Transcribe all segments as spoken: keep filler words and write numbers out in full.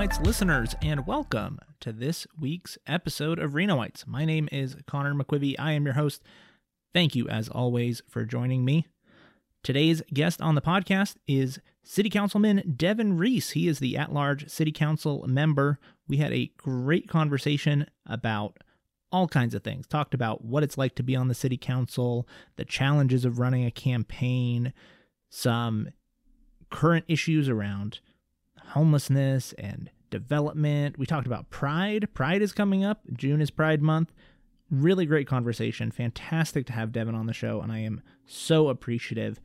Whites listeners, and welcome to this week's episode of Reno Whites. My name is Connor McQuivey. I am your host. Thank you, as always, for joining me. Today's guest on the podcast is City Councilman Devin Reese. He is the at-large City Council member. We had a great conversation about all kinds of things. Talked about what it's like to be on the City Council, the challenges of running a campaign, some current issues around homelessness and development. We talked about Pride. Pride is coming up. June is Pride Month. Really great conversation. Fantastic to have Devin on the show, and I am so appreciative.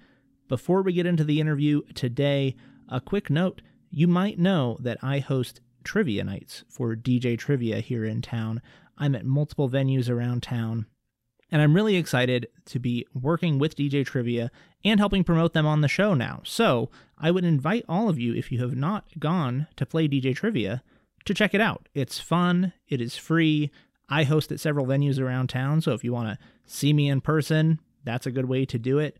Before we get into the interview today, a quick note. You might know that I host trivia nights for D J Trivia here in town. I'm at multiple venues around town, and I'm really excited to be working with D J Trivia and helping promote them on the show now. So I would invite all of you, if you have not gone to play D J Trivia, to check it out. It's fun. It is free. I host at several venues around town, so if you want to see me in person, that's a good way to do it.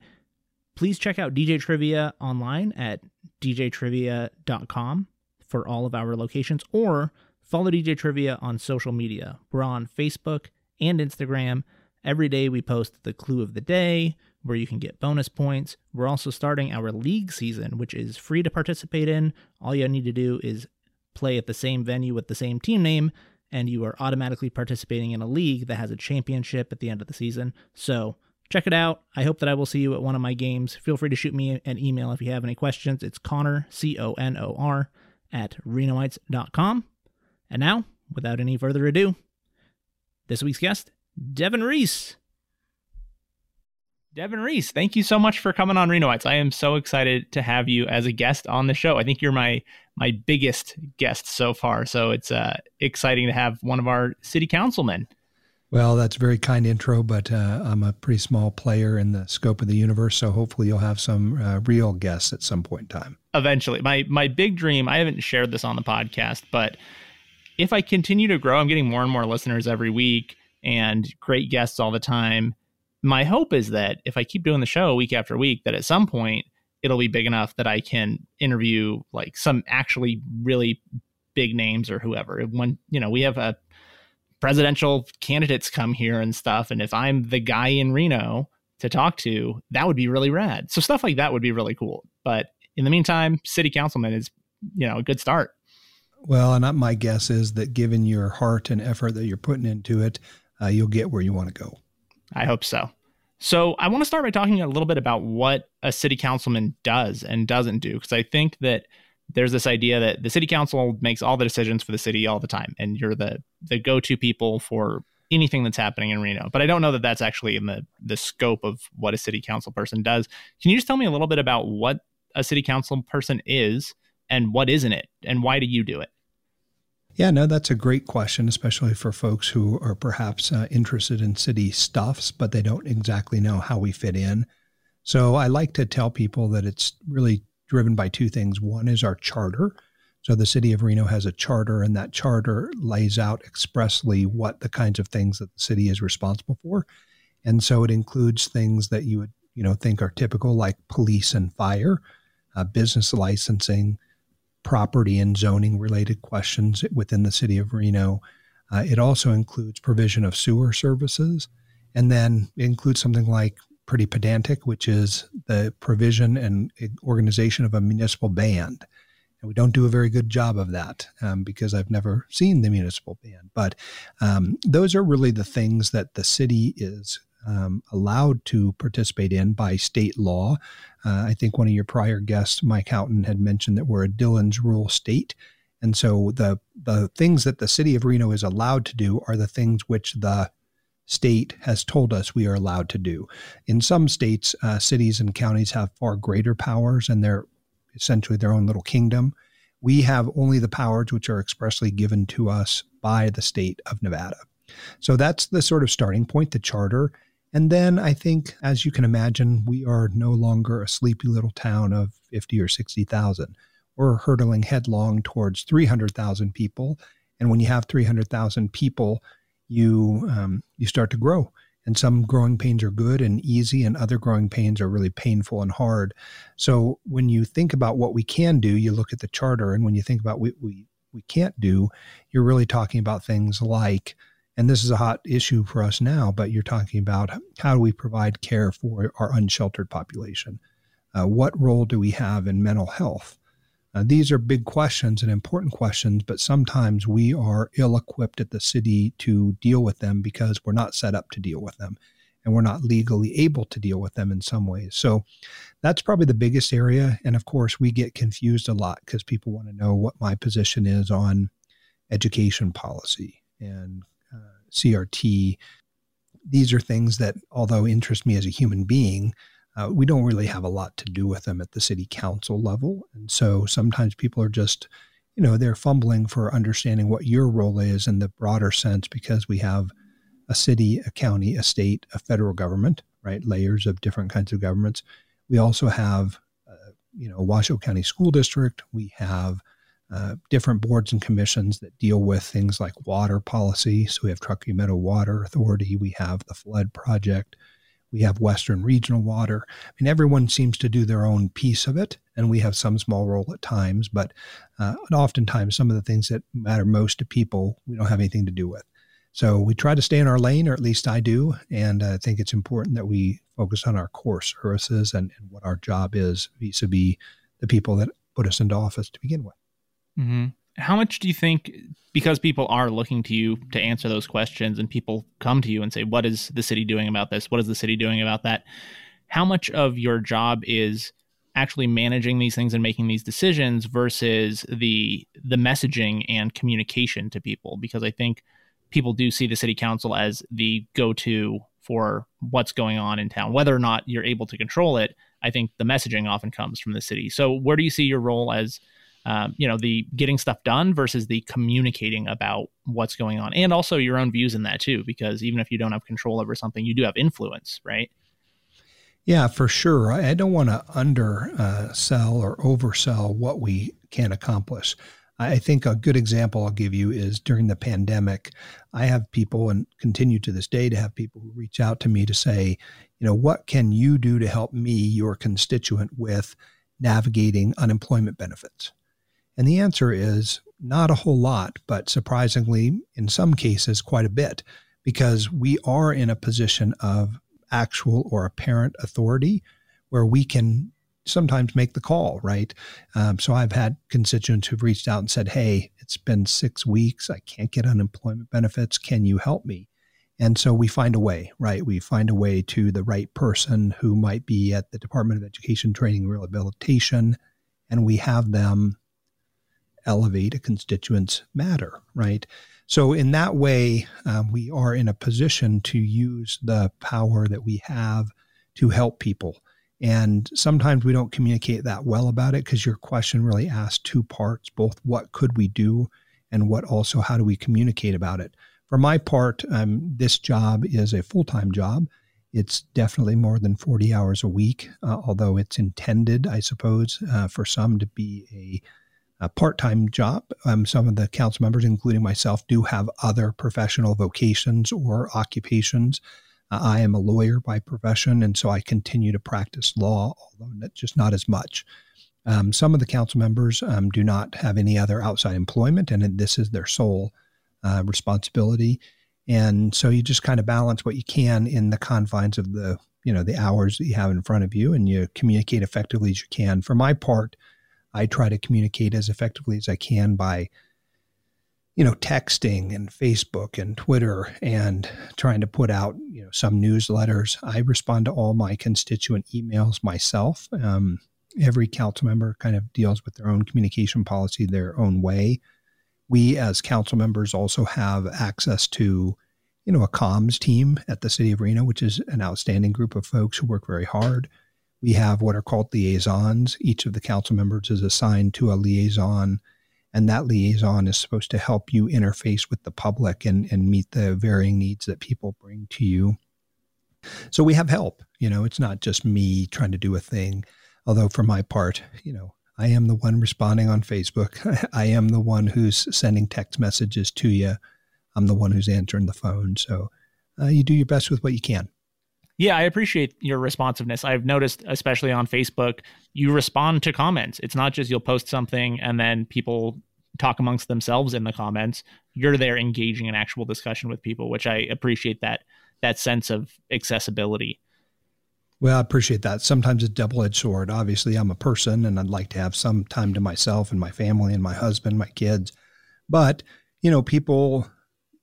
Please check out D J Trivia online at d j trivia dot com for all of our locations, or follow D J Trivia on social media. We're on Facebook and Instagram. Every day we post the clue of the day, where you can get bonus points. We're also starting our league season, which is free to participate in. All you need to do is play at the same venue with the same team name, and you are automatically participating in a league that has a championship at the end of the season. So check it out. I hope that I will see you at one of my games. Feel free to shoot me an email if you have any questions. It's Connor, C O N O R, at reno ites dot com. And now, without any further ado, this week's guest, Devin Reese. Devin Reese, thank you so much for coming on Reno Whites. I am so excited to have you as a guest on the show. I think you're my my biggest guest so far, so it's uh, exciting to have one of our city councilmen. Well, that's a very kind intro, but uh, I'm a pretty small player in the scope of the universe, so hopefully you'll have some uh, real guests at some point in time. Eventually. My, my big dream, I haven't shared this on the podcast, but if I continue to grow, I'm getting more and more listeners every week and great guests all the time. My hope is that if I keep doing the show week after week, that at some point it'll be big enough that I can interview like some actually really big names or whoever. When, you know, we have a presidential candidates come here and stuff. And if I'm the guy in Reno to talk to, that would be really rad. So stuff like that would be really cool. But in the meantime, city councilman is, you know, a good start. Well, and my guess is that given your heart and effort that you're putting into it, uh, you'll get where you want to go. I hope so. So I want to start by talking a little bit about what a city councilman does and doesn't do, because I think that there's this idea that the city council makes all the decisions for the city all the time, and you're the the go-to people for anything that's happening in Reno. But I don't know that that's actually in the, the scope of what a city council person does. Can you just tell me a little bit about what a city council person is and what isn't it, and why do you do it? Yeah, no, that's a great question, especially for folks who are perhaps uh, interested in city stuffs, but they don't exactly know how we fit in. So I like to tell people that it's really driven by two things. One is our charter. So the city of Reno has a charter, and that charter lays out expressly what the kinds of things that the city is responsible for. And so it includes things that you would, you know, think are typical, like police and fire, uh, business licensing, property and zoning related questions within the city of Reno. Uh, it also includes provision of sewer services, and then it includes something like pretty pedantic, which is the provision and organization of a municipal band. And we don't do a very good job of that um, because I've never seen the municipal band. But um, those are really the things that the city is Um, allowed to participate in by state law. Uh, I think one of your prior guests, Mike Houghton, had mentioned that we're a Dillon's rule state. And so the, the things that the city of Reno is allowed to do are the things which the state has told us we are allowed to do. In some states, uh, cities and counties have far greater powers, and they're essentially their own little kingdom. We have only the powers which are expressly given to us by the state of Nevada. So that's the sort of starting point, the charter. And then I think, as you can imagine, we are no longer a sleepy little town of fifty or sixty thousand. We're hurtling headlong towards three hundred thousand people. And when you have three hundred thousand people, you um, you start to grow. And some growing pains are good and easy, and other growing pains are really painful and hard. So when you think about what we can do, you look at the charter. And when you think about what we, we can't do, you're really talking about things like, and this is a hot issue for us now, but you're talking about how do we provide care for our unsheltered population? Uh, what role do we have in mental health? Uh, these are big questions and important questions, but sometimes we are ill-equipped at the city to deal with them because we're not set up to deal with them, and we're not legally able to deal with them in some ways. So that's probably the biggest area. And of course, we get confused a lot because people want to know what my position is on education policy and uh, C R T. These are things that, although interest me as a human being, uh, we don't really have a lot to do with them at the city council level. And so sometimes people are just, you know, they're fumbling for understanding what your role is in the broader sense, because we have a city, a county, a state, a federal government, right? Layers of different kinds of governments. We also have, uh, you know, Washoe County School District. We have uh, different boards and commissions that deal with things like water policy. So we have Truckee Meadow Water Authority. We have the Flood Project. We have Western Regional Water. I mean, everyone seems to do their own piece of it, and we have some small role at times, but uh, oftentimes some of the things that matter most to people, we don't have anything to do with. So we try to stay in our lane, or at least I do, and I think it's important that we focus on our core services and, and what our job is vis-a-vis the people that put us into office to begin with. Mm-hmm. How much do you think, because people are looking to you to answer those questions and people come to you and say, what is the city doing about this? What is the city doing about that? How much of your job is actually managing these things and making these decisions versus the the messaging and communication to people? Because I think people do see the city council as the go-to for what's going on in town, whether or not you're able to control it. I think the messaging often comes from the city. So where do you see your role as, um, you know, the getting stuff done versus the communicating about what's going on, and also your own views in that too, because even if you don't have control over something, you do have influence, right? Yeah, for sure. I, I don't want to undersell uh, or oversell what we can accomplish. I think a good example I'll give you is during the pandemic, I have people, and continue to this day to have people who reach out to me to say, you know, what can you do to help me, your constituent, with navigating unemployment benefits? And the answer is not a whole lot, but surprisingly, in some cases, quite a bit, because we are in a position of actual or apparent authority where we can sometimes make the call, right? Um, so I've had constituents who've reached out and said, hey, it's been six weeks. I can't get unemployment benefits. Can you help me? And so we find a way, right? We find a way to the right person who might be at the Department of Education, Training, Rehabilitation, and we have them elevate a constituent's matter, right? So in that way, um, we are in a position to use the power that we have to help people. And sometimes we don't communicate that well about it, because your question really asks two parts, both what could we do and what also how do we communicate about it. For my part, um, this job is a full-time job. It's definitely more than forty hours a week, uh, although it's intended, I suppose, uh, for some to be a, a part-time job. Um, some of the council members, including myself, do have other professional vocations or occupations. I am a lawyer by profession, and so I continue to practice law, although just not as much. Um, some of the council members um, do not have any other outside employment, and this is their sole uh, responsibility. And so you just kind of balance what you can in the confines of the, you know, the hours that you have in front of you, and you communicate effectively as you can. For my part, I try to communicate as effectively as I can by you know, texting and Facebook and Twitter, and trying to put out, you know, some newsletters. I respond to all my constituent emails myself. Um, every council member kind of deals with their own communication policy their own way. We as council members also have access to, you know, a comms team at the city of Reno, which is an outstanding group of folks who work very hard. We have what are called liaisons. Each of the council members is assigned to a liaison, and that liaison is supposed to help you interface with the public and, and meet the varying needs that people bring to you. So we have help. You know, it's not just me trying to do a thing. Although for my part, you know, I am the one responding on Facebook. I am the one who's sending text messages to you. I'm the one who's answering the phone. So uh, you do your best with what you can. Yeah, I appreciate your responsiveness. I've noticed, especially on Facebook, you respond to comments. It's not just you'll post something and then people talk amongst themselves in the comments. You're there engaging in actual discussion with people, which I appreciate that, that sense of accessibility. Well, I appreciate that. Sometimes it's a double-edged sword. Obviously, I'm a person, and I'd like to have some time to myself and my family and my husband, my kids. But, you know, people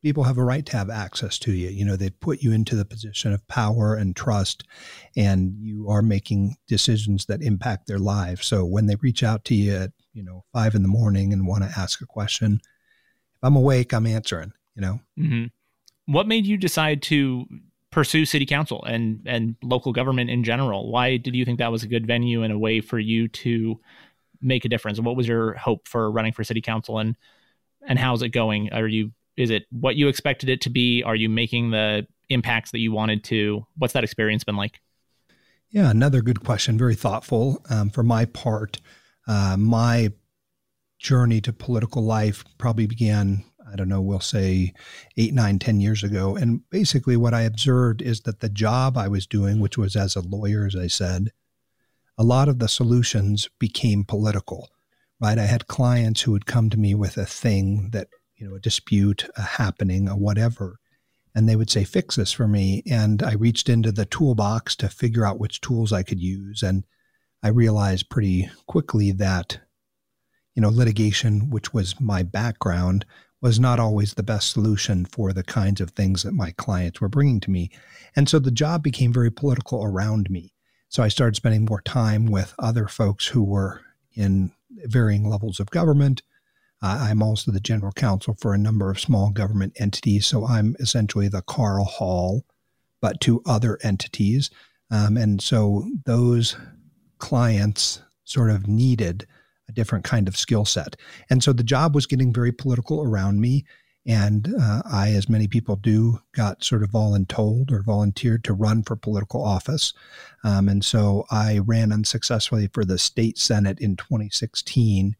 people have a right to have access to you. You know, they put you into the position of power and trust, and you are making decisions that impact their lives. So when they reach out to you at, you know, five in the morning and want to ask a question, if I'm awake, I'm answering, you know. Mm-hmm. What made you decide to pursue city council and, and local government in general? Why did you think that was a good venue and a way for you to make a difference? And what was your hope for running for city council, and, and how's it going? Are you, is it what you expected it to be? Are you making the impacts that you wanted to? What's that experience been like? Yeah, another good question. Very thoughtful. Um, for my part, uh, my journey to political life probably began, I don't know, we'll say eight, nine, ten years ago. And basically what I observed is that the job I was doing, which was as a lawyer, as I said, a lot of the solutions became political, right? I had clients who would come to me with a thing that, you know, a dispute, a happening, a whatever, and they would say, fix this for me. And I reached into the toolbox to figure out which tools I could use. And I realized pretty quickly that, you know, litigation, which was my background, was not always the best solution for the kinds of things that my clients were bringing to me. And so the job became very political around me. So I started spending more time with other folks who were in varying levels of government. Uh, I'm also the general counsel for a number of small government entities. So I'm essentially the Carl Hall, but to other entities. Um, and so those clients sort of needed a different kind of skill set. And so the job was getting very political around me. And uh, I, as many people do, got sort of voluntold or volunteered to run for political office. Um, and so I ran unsuccessfully for the state Senate in twenty sixteen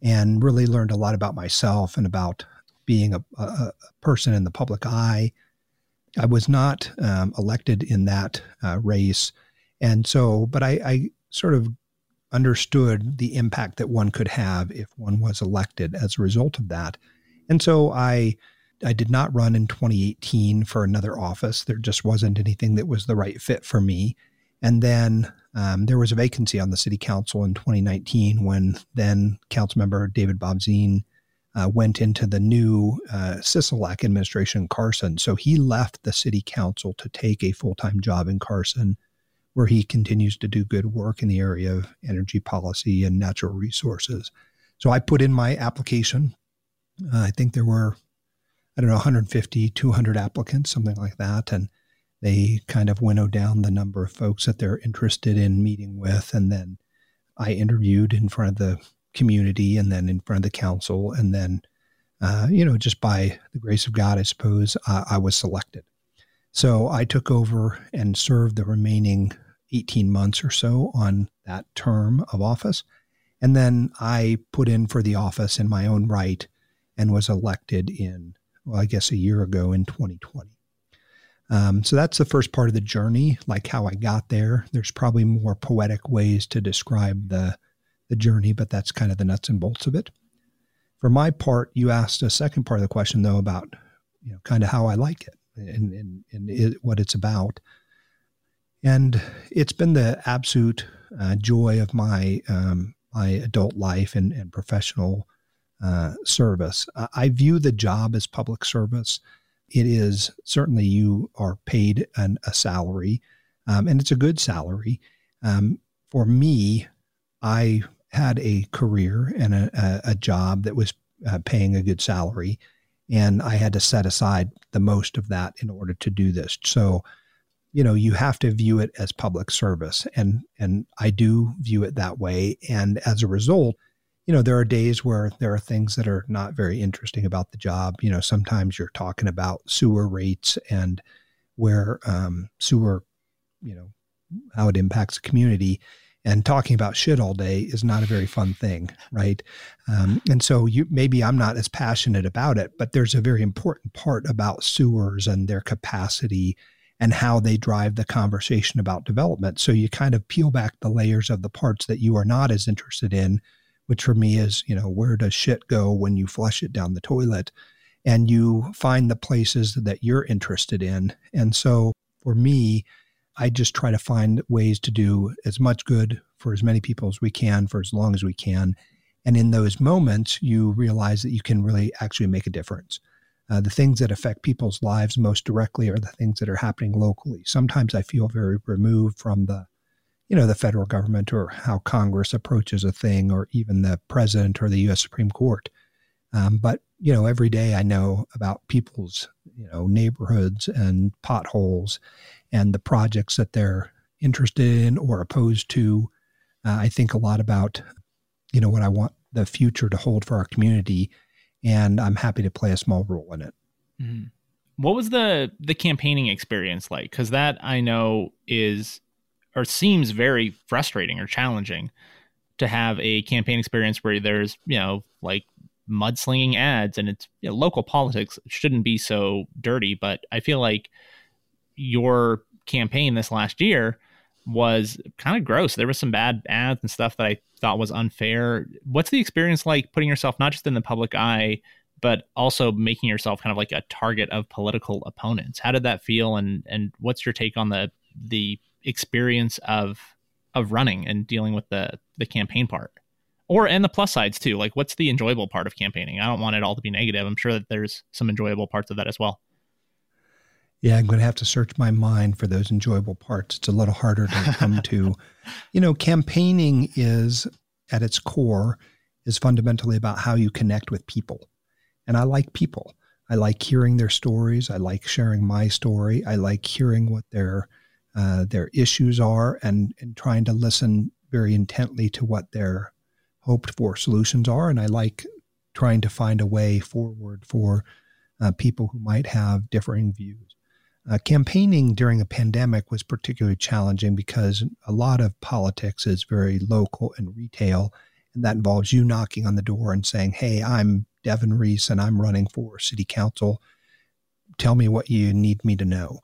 and really learned a lot about myself and about being a, a person in the public eye. I was not um, elected in that uh, race. And so, but I, I sort of understood the impact that one could have if one was elected as a result of that. And so I I did not run in twenty eighteen for another office. There just wasn't anything that was the right fit for me. And then um, there was a vacancy on the city council in twenty nineteen when then Councilmember David Bobzine uh, went into the new uh, Sisolak administration, Carson. So he left the city council to take a full-time job in Carson, where he continues to do good work in the area of energy policy and natural resources. So I put in my application. Uh, I think there were, I don't know, one hundred fifty, two hundred applicants, something like that. And they kind of winnow down the number of folks that they're interested in meeting with. And then I interviewed in front of the community and then in front of the council. And then, uh, you know, just by the grace of God, I suppose, uh, I was selected. So I took over and served the remaining eighteen months or so on that term of office. And then I put in for the office in my own right and was elected in, well, I guess a year ago in twenty twenty. Um, so that's the first part of the journey, like how I got there. There's probably more poetic ways to describe the, the journey, but that's kind of the nuts and bolts of it. For my part, you asked a second part of the question, though, about, you know, kind of how I like it and, and, and it, what it's about. And it's been the absolute uh, joy of my um, my adult life and, and professional uh, service. I, I view the job as public service. It is certainly you are paid an, a salary, um, and it's a good salary. Um, for me, I had a career and a, a, a job that was uh, paying a good salary, and I had to set aside the most of that in order to do this. So, you know, you have to view it as public service. And, and I do view it that way. And as a result, you know, there are days where there are things that are not very interesting about the job. You know, sometimes you're talking about sewer rates and where um, sewer, you know, how it impacts the community. And talking about shit all day is not a very fun thing, right? Um, and so you, maybe I'm not as passionate about it, but there's a very important part about sewers and their capacity and how they drive the conversation about development. So you kind of peel back the layers of the parts that you are not as interested in which for me is, you know, where does shit go when you flush it down the toilet? And you find the places that you're interested in. And so for me, I just try to find ways to do as much good for as many people as we can for as long as we can. And in those moments, you realize that you can really actually make a difference. Uh, the things that affect people's lives most directly are the things that are happening locally. Sometimes I feel very removed from the, you know, the federal government or how Congress approaches a thing, or even the president or the U S Supreme Court. Um, but, you know, every day I know about people's, you know, neighborhoods and potholes and the projects that they're interested in or opposed to. Uh, I think a lot about, you know, what I want the future to hold for our community, and I'm happy to play a small role in it. Mm-hmm. What was the the campaigning experience like? Because that, I know, is or seems very frustrating or challenging to have a campaign experience where there's, you know, like mudslinging ads, and it's, you know, local politics shouldn't be so dirty. But I feel like your campaign this last year was kind of gross. There was some bad ads and stuff that I thought was unfair. What's the experience like putting yourself not just in the public eye, but also making yourself kind of like a target of political opponents? How did that feel? And, and what's your take on the, the experience of, of running and dealing with the, the campaign part, or, and the plus sides too? Like, what's the enjoyable part of campaigning? I don't want it all to be negative. I'm sure that there's some enjoyable parts of that as well. Yeah, I'm going to have to search my mind for those enjoyable parts. It's a little harder to come to. You know, campaigning is, at its core, is fundamentally about how you connect with people. And I like people. I like hearing their stories. I like sharing my story. I like hearing what their uh, their issues are, and, and trying to listen very intently to what their hoped for solutions are. And I like trying to find a way forward for uh, people who might have differing views. Uh, campaigning during a pandemic was particularly challenging because a lot of politics is very local and retail, and that involves you knocking on the door and saying, hey, I'm Devin Reese, and I'm running for city council. Tell me what you need me to know.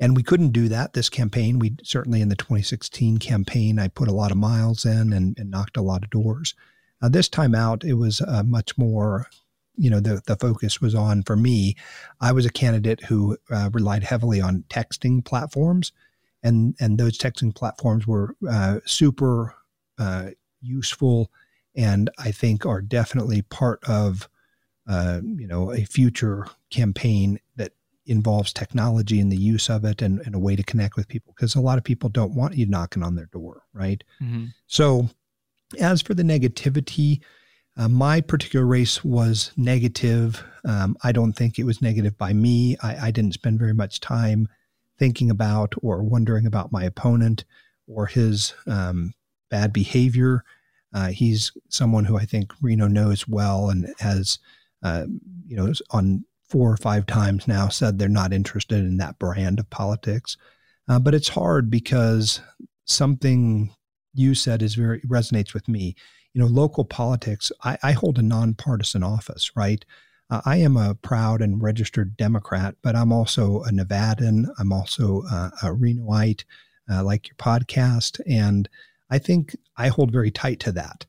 And we couldn't do that this campaign. We certainly, in the twenty sixteen campaign, I put a lot of miles in and, and knocked a lot of doors. Uh, this time out, it was uh, much more, you know, the, the focus was on, for me, I was a candidate who uh, relied heavily on texting platforms, and, and those texting platforms were uh, super uh, useful, and I think are definitely part of, uh, you know, a future campaign that involves technology and the use of it, and, and a way to connect with people, because a lot of people don't want you knocking on their door, right? Mm-hmm. So as for the negativity, Uh, my particular race was negative. Um, I don't think it was negative by me. I, I didn't spend very much time thinking about or wondering about my opponent or his um, bad behavior. Uh, he's someone who I think Reno knows well, and has, uh, you know, on four or five times now said they're not interested in that brand of politics. Uh, but it's hard because something you said is very resonates with me. You know, local politics, I, I hold a nonpartisan office, right? Uh, I am a proud and registered Democrat, but I'm also a Nevadan. I'm also uh, a Renoite, uh, like your podcast. And I think I hold very tight to that.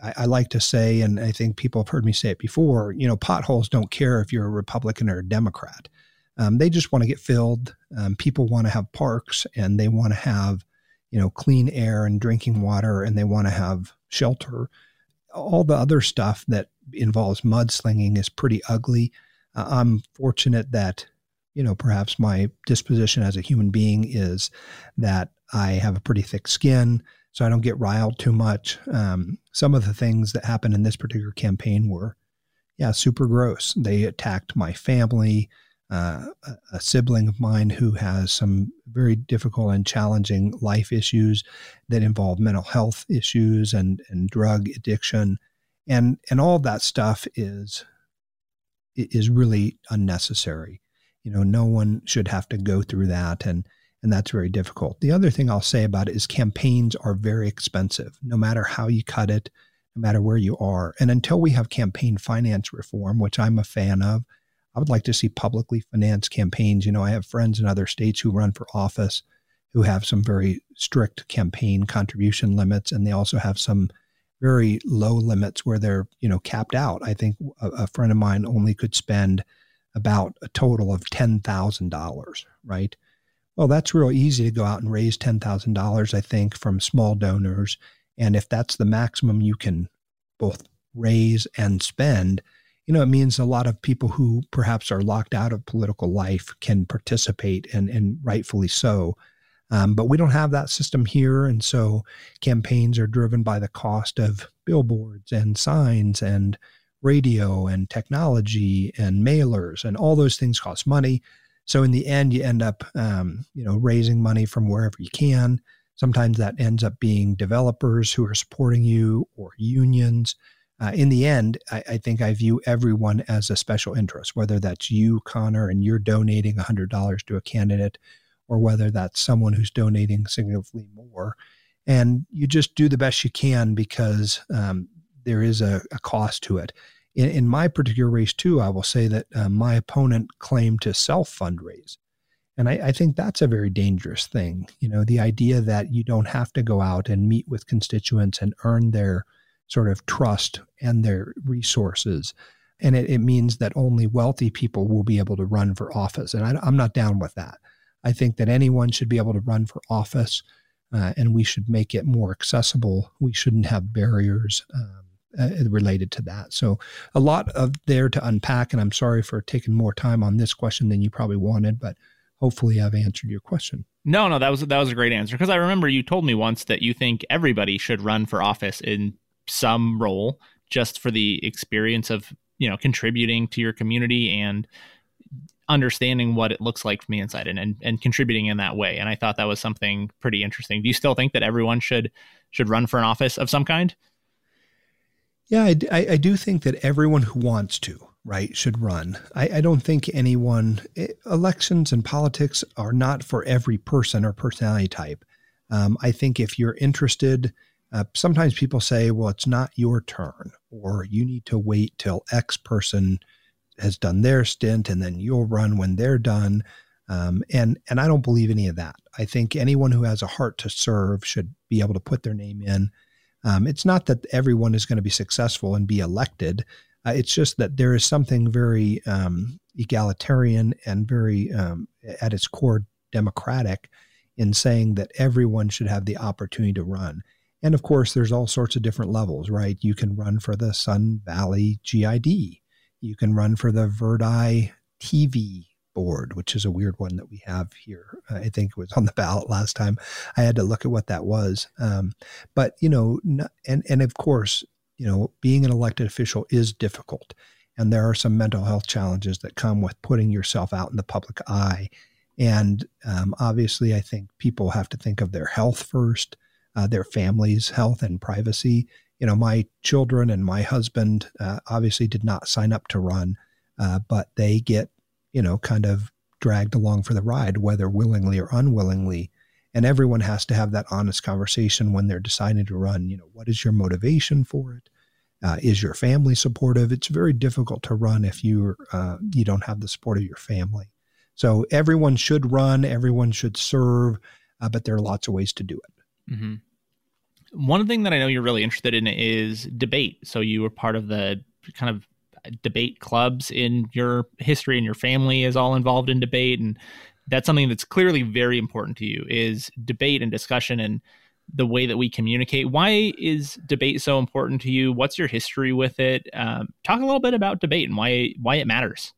I, I like to say, and I think people have heard me say it before, you know, potholes don't care if you're a Republican or a Democrat. Um, they just want to get filled. Um, people want to have parks, and they want to have, you know, clean air and drinking water, and they want to have shelter. All the other stuff that involves mudslinging is pretty ugly. Uh, I'm fortunate that, you know, perhaps my disposition as a human being is that I have a pretty thick skin, so I don't get riled too much. Um, some of the things that happened in this particular campaign were, yeah, super gross. They attacked my family, uh, a sibling of mine who has some very difficult and challenging life issues that involve mental health issues and, and drug addiction. And, and all that stuff is, is really unnecessary. You know, no one should have to go through that. And, and that's very difficult. The other thing I'll say about it is campaigns are very expensive, no matter how you cut it, no matter where you are. And until we have campaign finance reform, which I'm a fan of, I would like to see publicly financed campaigns. You know, I have friends in other states who run for office who have some very strict campaign contribution limits, and they also have some very low limits where they're, you know, capped out. I think a, a friend of mine only could spend about a total of ten thousand dollars, right? Well, that's real easy to go out and raise ten thousand dollars, I think, from small donors. And if that's the maximum you can both raise and spend, you know, it means a lot of people who perhaps are locked out of political life can participate, and, and rightfully so. Um, but we don't have that system here. And so campaigns are driven by the cost of billboards and signs and radio and technology and mailers, and all those things cost money. So in the end, you end up, um, you know, raising money from wherever you can. Sometimes that ends up being developers who are supporting you or unions. Uh, in the end, I, I think I view everyone as a special interest, whether that's you, Connor, and you're donating one hundred dollars to a candidate, or whether that's someone who's donating significantly more. And you just do the best you can because um, there is a, a cost to it. In, in my particular race, too, I will say that uh, my opponent claimed to self-fundraise. And I, I think that's a very dangerous thing. You know, the idea that you don't have to go out and meet with constituents and earn their sort of trust and their resources. And it, it means that only wealthy people will be able to run for office. And I, I'm not down with that. I think that anyone should be able to run for office, uh, and we should make it more accessible. We shouldn't have barriers um, uh, related to that. So a lot of there to unpack, and I'm sorry for taking more time on this question than you probably wanted, but hopefully I've answered your question. No, no, that was that was a great answer, because I remember you told me once that you think everybody should run for office in some role just for the experience of, you know, contributing to your community and understanding what it looks like from the inside and, and and contributing in that way. And I thought that was something pretty interesting. Do you still think that everyone should should run for an office of some kind? Yeah, I, I, I do think that everyone who wants to, right, should run. I, I don't think anyone, elections and politics are not for every person or personality type. Um, I think if you're interested, uh, sometimes people say, well, it's not your turn, or you need to wait till X person has done their stint and then you'll run when they're done. Um, and, and I don't believe any of that. I think anyone who has a heart to serve should be able to put their name in. Um, it's not that everyone is going to be successful and be elected. Uh, it's just that there is something very um, egalitarian and very, um, at its core, democratic in saying that everyone should have the opportunity to run. And of course, there's all sorts of different levels, right? You can run for the Sun Valley G I D. You can run for the Verdi T V board, which is a weird one that we have here. I think it was on the ballot last time. I had to look at what that was. Um, but, you know, and, and of course, you know, being an elected official is difficult. And there are some mental health challenges that come with putting yourself out in the public eye. And um, obviously, I think people have to think of their health first, uh, their family's health and privacy. You know, my children and my husband uh, obviously did not sign up to run, uh, but they get, you know, kind of dragged along for the ride, whether willingly or unwillingly. And everyone has to have that honest conversation when they're deciding to run. You know, what is your motivation for it? Uh, is your family supportive? It's very difficult to run if you uh, you don't have the support of your family. So everyone should run. Everyone should serve, uh, but there are lots of ways to do it. Mm-hmm. One thing that I know you're really interested in is debate. So you were part of the kind of debate clubs in your history, and your family is all involved in debate. And that's something that's clearly very important to you, is debate and discussion and the way that we communicate. Why is debate so important to you? What's your history with it? Um, talk a little bit about debate and why why it matters.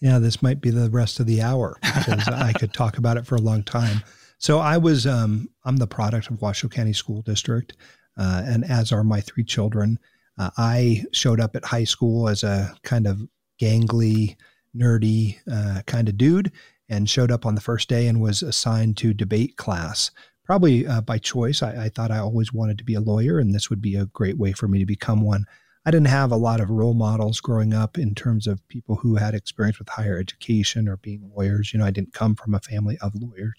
Yeah, this might be the rest of the hour, because I could talk about it for a long time. So I was, um, I'm the product of Washoe County School District, uh, and as are my three children. Uh, I showed up at high school as a kind of gangly, nerdy uh, kind of dude, and showed up on the first day and was assigned to debate class, probably uh, by choice. I, I thought I always wanted to be a lawyer, and this would be a great way for me to become one. I didn't have a lot of role models growing up in terms of people who had experience with higher education or being lawyers. You know, I didn't come from a family of lawyers.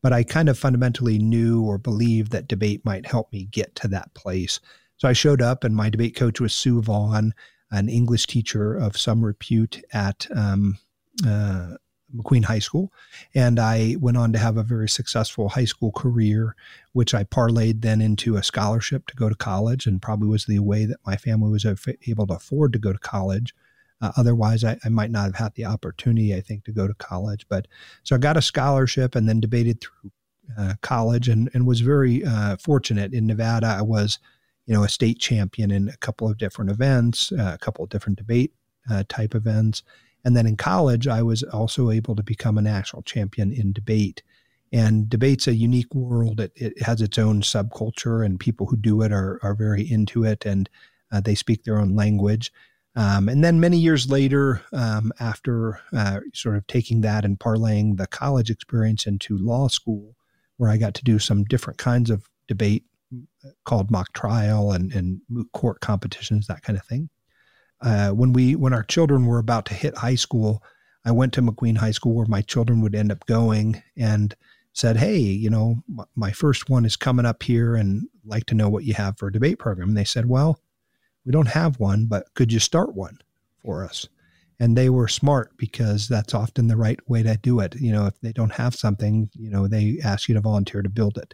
But I kind of fundamentally knew or believed that debate might help me get to that place. So I showed up, and my debate coach was Sue Vaughan, an English teacher of some repute at um, uh, McQueen High School, and I went on to have a very successful high school career, which I parlayed then into a scholarship to go to college, and probably was the way that my family was able to afford to go to college. Uh, otherwise, I, I might not have had the opportunity, I think, to go to college. But so I got a scholarship and then debated through uh, college, and, and was very uh, fortunate. In Nevada, I was, you know, a state champion in a couple of different events, uh, a couple of different debate uh, type events. And then in college, I was also able to become a national champion in debate. And debate's a unique world. It, it has its own subculture, and people who do it are, are very into it, and uh, they speak their own language. Um, and then many years later, um, after uh, sort of taking that and parlaying the college experience into law school, where I got to do some different kinds of debate called mock trial and, and moot court competitions, that kind of thing. Uh, when we, when our children were about to hit high school, I went to McQueen High School where my children would end up going and said, hey, you know, m- my first one is coming up here and I'd like to know what you have for a debate program. And they said, well, we don't have one, but could you start one for us? And they were smart, because that's often the right way to do it. You know, if they don't have something, you know, they ask you to volunteer to build it.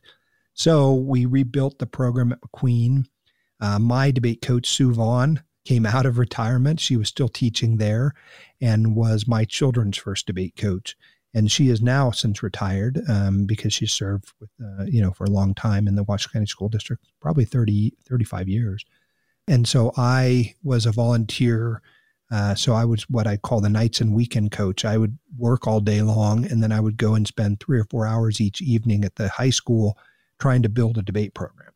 So we rebuilt the program at McQueen. Uh, my debate coach, Sue Vaughan, came out of retirement. She was still teaching there and was my children's first debate coach. And she is now since retired um, because she served with, uh, you know, for a long time in the Washoe County School District, probably thirty, thirty-five years. And so I was a volunteer. Uh, so I was what I call the nights and weekend coach. I would work all day long, and then I would go and spend three or four hours each evening at the high school trying to build a debate program.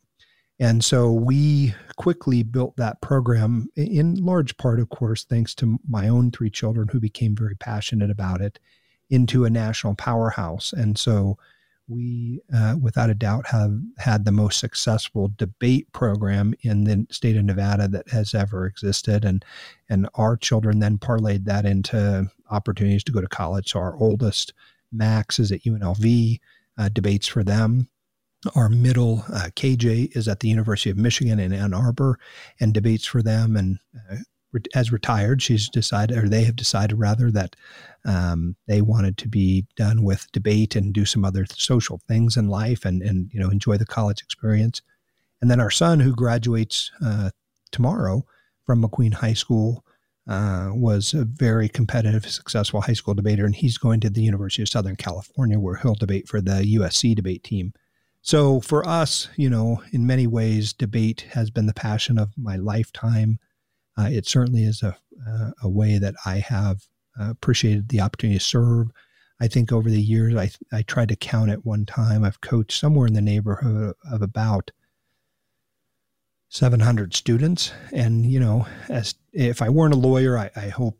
And so we quickly built that program, in large part, of course, thanks to my own three children who became very passionate about it, into a national powerhouse. And so we, uh, without a doubt, have had the most successful debate program in the state of Nevada that has ever existed. And, and our children then parlayed that into opportunities to go to college. So our oldest, Max, is at U N L V, uh, debates for them. Our middle, uh, K J, is at the University of Michigan in Ann Arbor and debates for them. And uh, re- as retired, she's decided, or they have decided rather, that um, they wanted to be done with debate and do some other social things in life and, and you know, enjoy the college experience. And then our son, who graduates uh, tomorrow from McQueen High School, uh, was a very competitive, successful high school debater. And he's going to the University of Southern California, where he'll debate for the U S C debate team. So for us, you know, in many ways, debate has been the passion of my lifetime. Uh, it certainly is a uh, a way that I have uh, appreciated the opportunity to serve. I think over the years, I I tried to count at one time. I've coached somewhere in the neighborhood of about seven hundred students. And, you know, as if I weren't a lawyer, I, I hope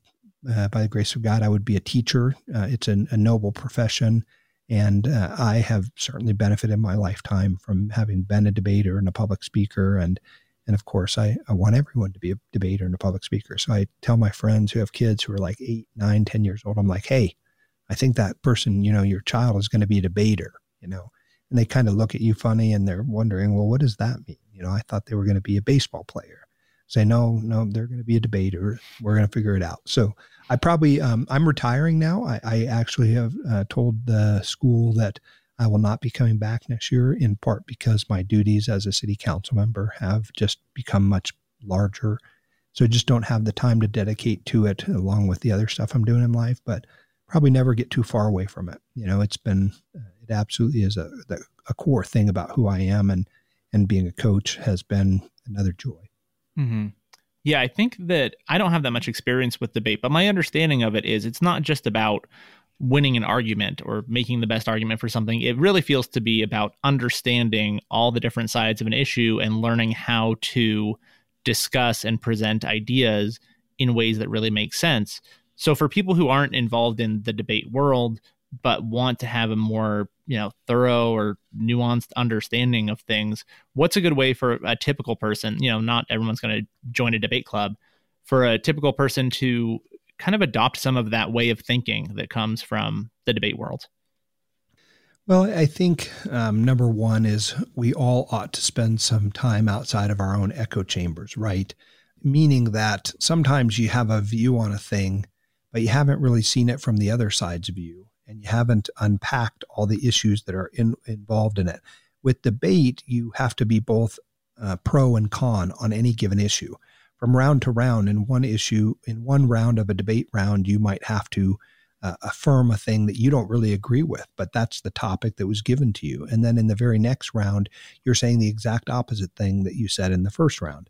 uh, by the grace of God, I would be a teacher. Uh, it's an, a noble profession. And uh, I have certainly benefited in my lifetime from having been a debater and a public speaker. And, and of course, I, I want everyone to be a debater and a public speaker. So I tell my friends who have kids who are like eight, nine, ten years old, I'm like, hey, I think that person, you know, your child is going to be a debater, you know. And they kind of look at you funny and they're wondering, well, what does that mean? You know, I thought they were going to be a baseball player. Say, no, no, they're going to be a debater. We're going to figure it out. So I probably, um, I'm retiring now. I, I actually have uh, told the school that I will not be coming back next year, in part because my duties as a city council member have just become much larger. So I just don't have the time to dedicate to it, along with the other stuff I'm doing in life, but probably never get too far away from it. You know, it's been, it absolutely is a, a core thing about who I am, and, and being a coach has been another joy. Mm-hmm. Yeah, I think that I don't have that much experience with debate, but my understanding of it is it's not just about winning an argument or making the best argument for something. It really feels to be about understanding all the different sides of an issue and learning how to discuss and present ideas in ways that really make sense. So for people who aren't involved in the debate world, but want to have a more, you know, thorough or nuanced understanding of things, what's a good way for a typical person, you know, not everyone's going to join a debate club, for a typical person to kind of adopt some of that way of thinking that comes from the debate world? Well, I think um, number one is we all ought to spend some time outside of our own echo chambers, right? Meaning that sometimes you have a view on a thing, but you haven't really seen it from the other side's view, and you haven't unpacked all the issues that are in, involved in it. With debate, you have to be both uh, pro and con on any given issue. From round to round, in one issue, in one round of a debate round, you might have to uh, affirm a thing that you don't really agree with, but that's the topic that was given to you. And then in the very next round, you're saying the exact opposite thing that you said in the first round.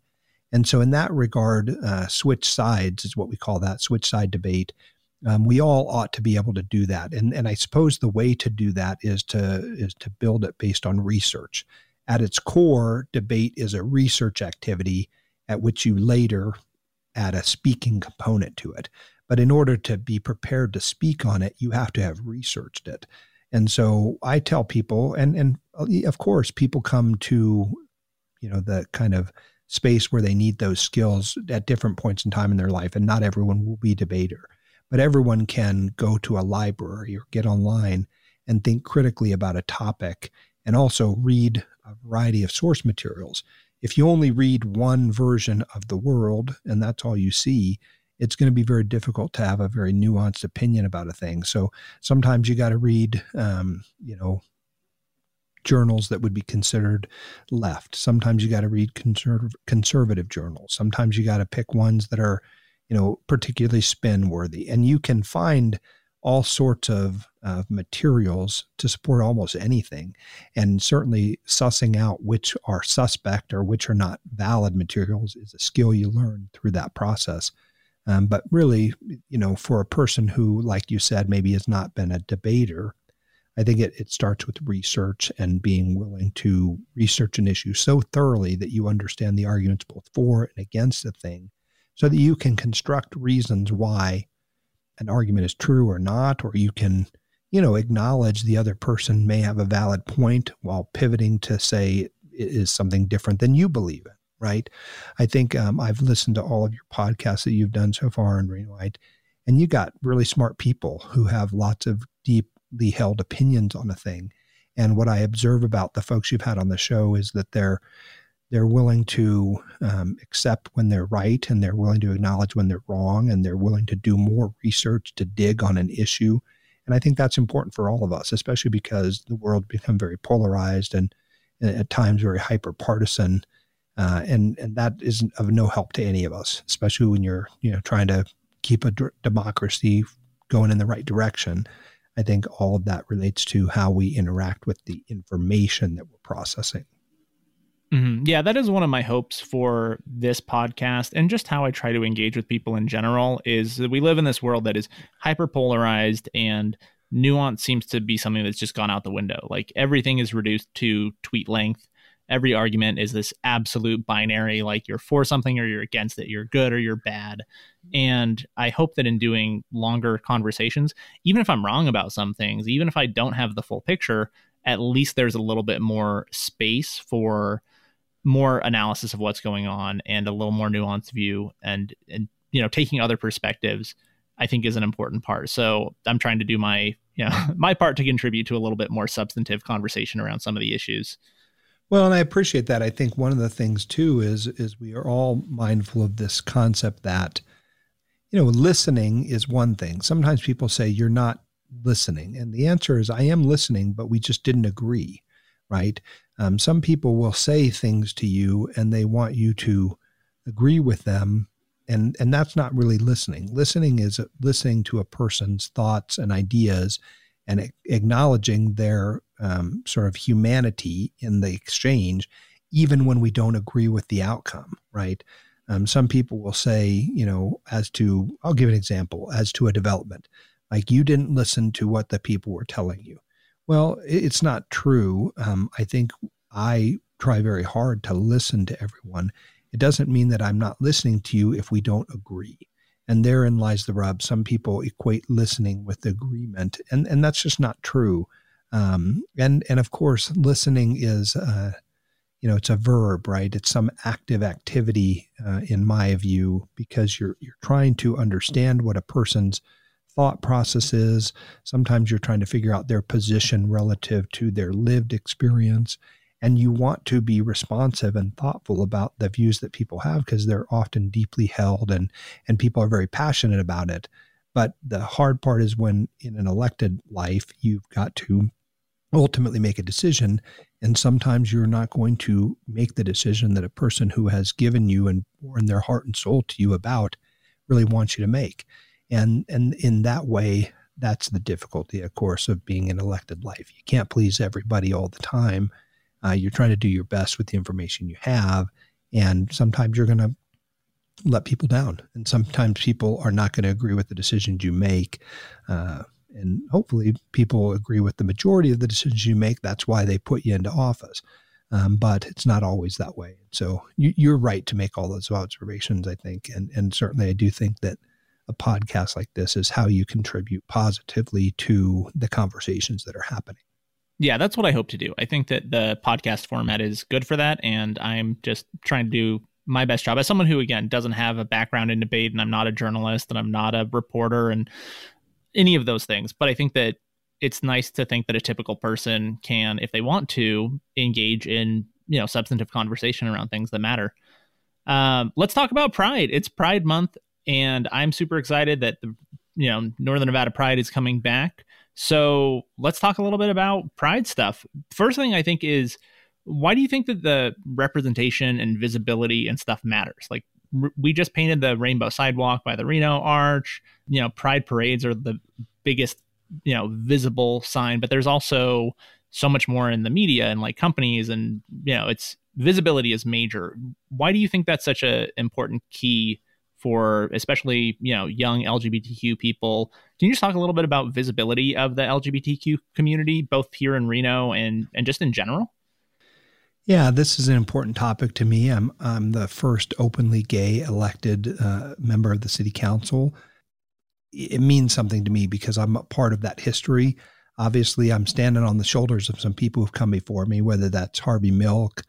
And so in that regard, uh, switch sides is what we call that, switch side debate. Um, we all ought to be able to do that. And, and I suppose the way to do that is to, is to build it based on research. At its core, debate is a research activity at which you later add a speaking component to it. But in order to be prepared to speak on it, you have to have researched it. And so I tell people, and, and of course, people come to, you know, the kind of space where they need those skills at different points in time in their life, and not everyone will be a debater. But everyone can go to a library or get online and think critically about a topic, and also read a variety of source materials. If you only read one version of the world and that's all you see, it's going to be very difficult to have a very nuanced opinion about a thing. So sometimes you got to read, um, you know, journals that would be considered left. Sometimes you got to read conserv- conservative journals. Sometimes you got to pick ones that are, you know, particularly spin worthy. And you can find all sorts of uh, materials to support almost anything. And certainly sussing out which are suspect or which are not valid materials is a skill you learn through that process. Um, but really, you know, for a person who, like you said, maybe has not been a debater, I think it, it starts with research and being willing to research an issue so thoroughly that you understand the arguments both for and against the thing, so that you can construct reasons why an argument is true or not, or you can, you know, acknowledge the other person may have a valid point while pivoting to say it is something different than you believe in, right? I think um, I've listened to all of your podcasts that you've done so far in Reno White, and you got really smart people who have lots of deeply held opinions on a thing. And what I observe about the folks you've had on the show is that they're They're willing to um, accept when they're right, and they're willing to acknowledge when they're wrong, and they're willing to do more research to dig on an issue. And I think that's important for all of us, especially because the world become very polarized and, and at times very hyper-partisan. Uh, and, and that is of no help to any of us, especially when you're you know trying to keep a d- democracy going in the right direction. I think all of that relates to how we interact with the information that we're processing. Mm-hmm. Yeah, that is one of my hopes for this podcast, and just how I try to engage with people in general, is that we live in this world that is hyper-polarized, and nuance seems to be something that's just gone out the window. Like, everything is reduced to tweet length. Every argument is this absolute binary, like you're for something or you're against it, you're good or you're bad. And I hope that in doing longer conversations, even if I'm wrong about some things, even if I don't have the full picture, at least there's a little bit more space for more analysis of what's going on, and a little more nuanced view, and, and, you know, taking other perspectives, I think, is an important part. So I'm trying to do my, you know, my part to contribute to a little bit more substantive conversation around some of the issues. Well, and I appreciate that. I think one of the things too is, is we are all mindful of this concept that, you know, listening is one thing. Sometimes people say you're not listening. And the answer is I am listening, but we just didn't agree. Right. Um, some people will say things to you and they want you to agree with them. And, and that's not really listening. Listening is listening to a person's thoughts and ideas, and acknowledging their um, sort of humanity in the exchange, even when we don't agree with the outcome. Right. Um, some people will say, you know, as to, I'll give an example, as to a development, like, you didn't listen to what the people were telling you. Well, it's not true. Um, I think I try very hard to listen to everyone. It doesn't mean that I'm not listening to you if we don't agree. And therein lies the rub. Some people equate listening with agreement, and, and that's just not true. Um, and, and of course, listening is, uh, you know, it's a verb, right? It's some active activity, uh, in my view, because you're you're trying to understand what a person's thought processes. Sometimes you're trying to figure out their position relative to their lived experience, and you want to be responsive and thoughtful about the views that people have, because they're often deeply held, and, and people are very passionate about it. But the hard part is when in an elected life, you've got to ultimately make a decision. And sometimes you're not going to make the decision that a person who has given you and borne their heart and soul to you about really wants you to make. And, and in that way, that's the difficulty, of course, of being an elected life. You can't please everybody all the time. Uh, you're trying to do your best with the information you have. And sometimes you're going to let people down. And sometimes people are not going to agree with the decisions you make. Uh, and hopefully people agree with the majority of the decisions you make. That's why they put you into office. Um, but it's not always that way. So you, you're right to make all those observations, I think. And, and certainly I do think that a podcast like this is how you contribute positively to the conversations that are happening. Yeah, that's what I hope to do. I think that the podcast format is good for that. And I'm just trying to do my best job as someone who, again, doesn't have a background in debate, and I'm not a journalist, and I'm not a reporter, and any of those things. But I think that it's nice to think that a typical person can, if they want to, engage in, you know, substantive conversation around things that matter. Um, let's talk about Pride. It's Pride Month, and I'm super excited that the, you know, Northern Nevada Pride is coming back. So let's talk a little bit about Pride stuff. First thing I think is, why do you think that the representation and visibility and stuff matters? Like, r- we just painted the rainbow sidewalk by the Reno Arch. You know, Pride parades are the biggest, you know, visible sign, but there's also so much more in the media and like companies, and, you know, it's visibility is major. Why do you think that's such a important key for especially, you know, young L G B T Q people? Can you just talk a little bit about visibility of the L G B T Q community, both here in Reno and and just in general? Yeah, this is an important topic to me. I'm I'm the first openly gay elected uh, member of the city council. It means something to me because I'm a part of that history. Obviously, I'm standing on the shoulders of some people who've come before me, whether that's Harvey Milk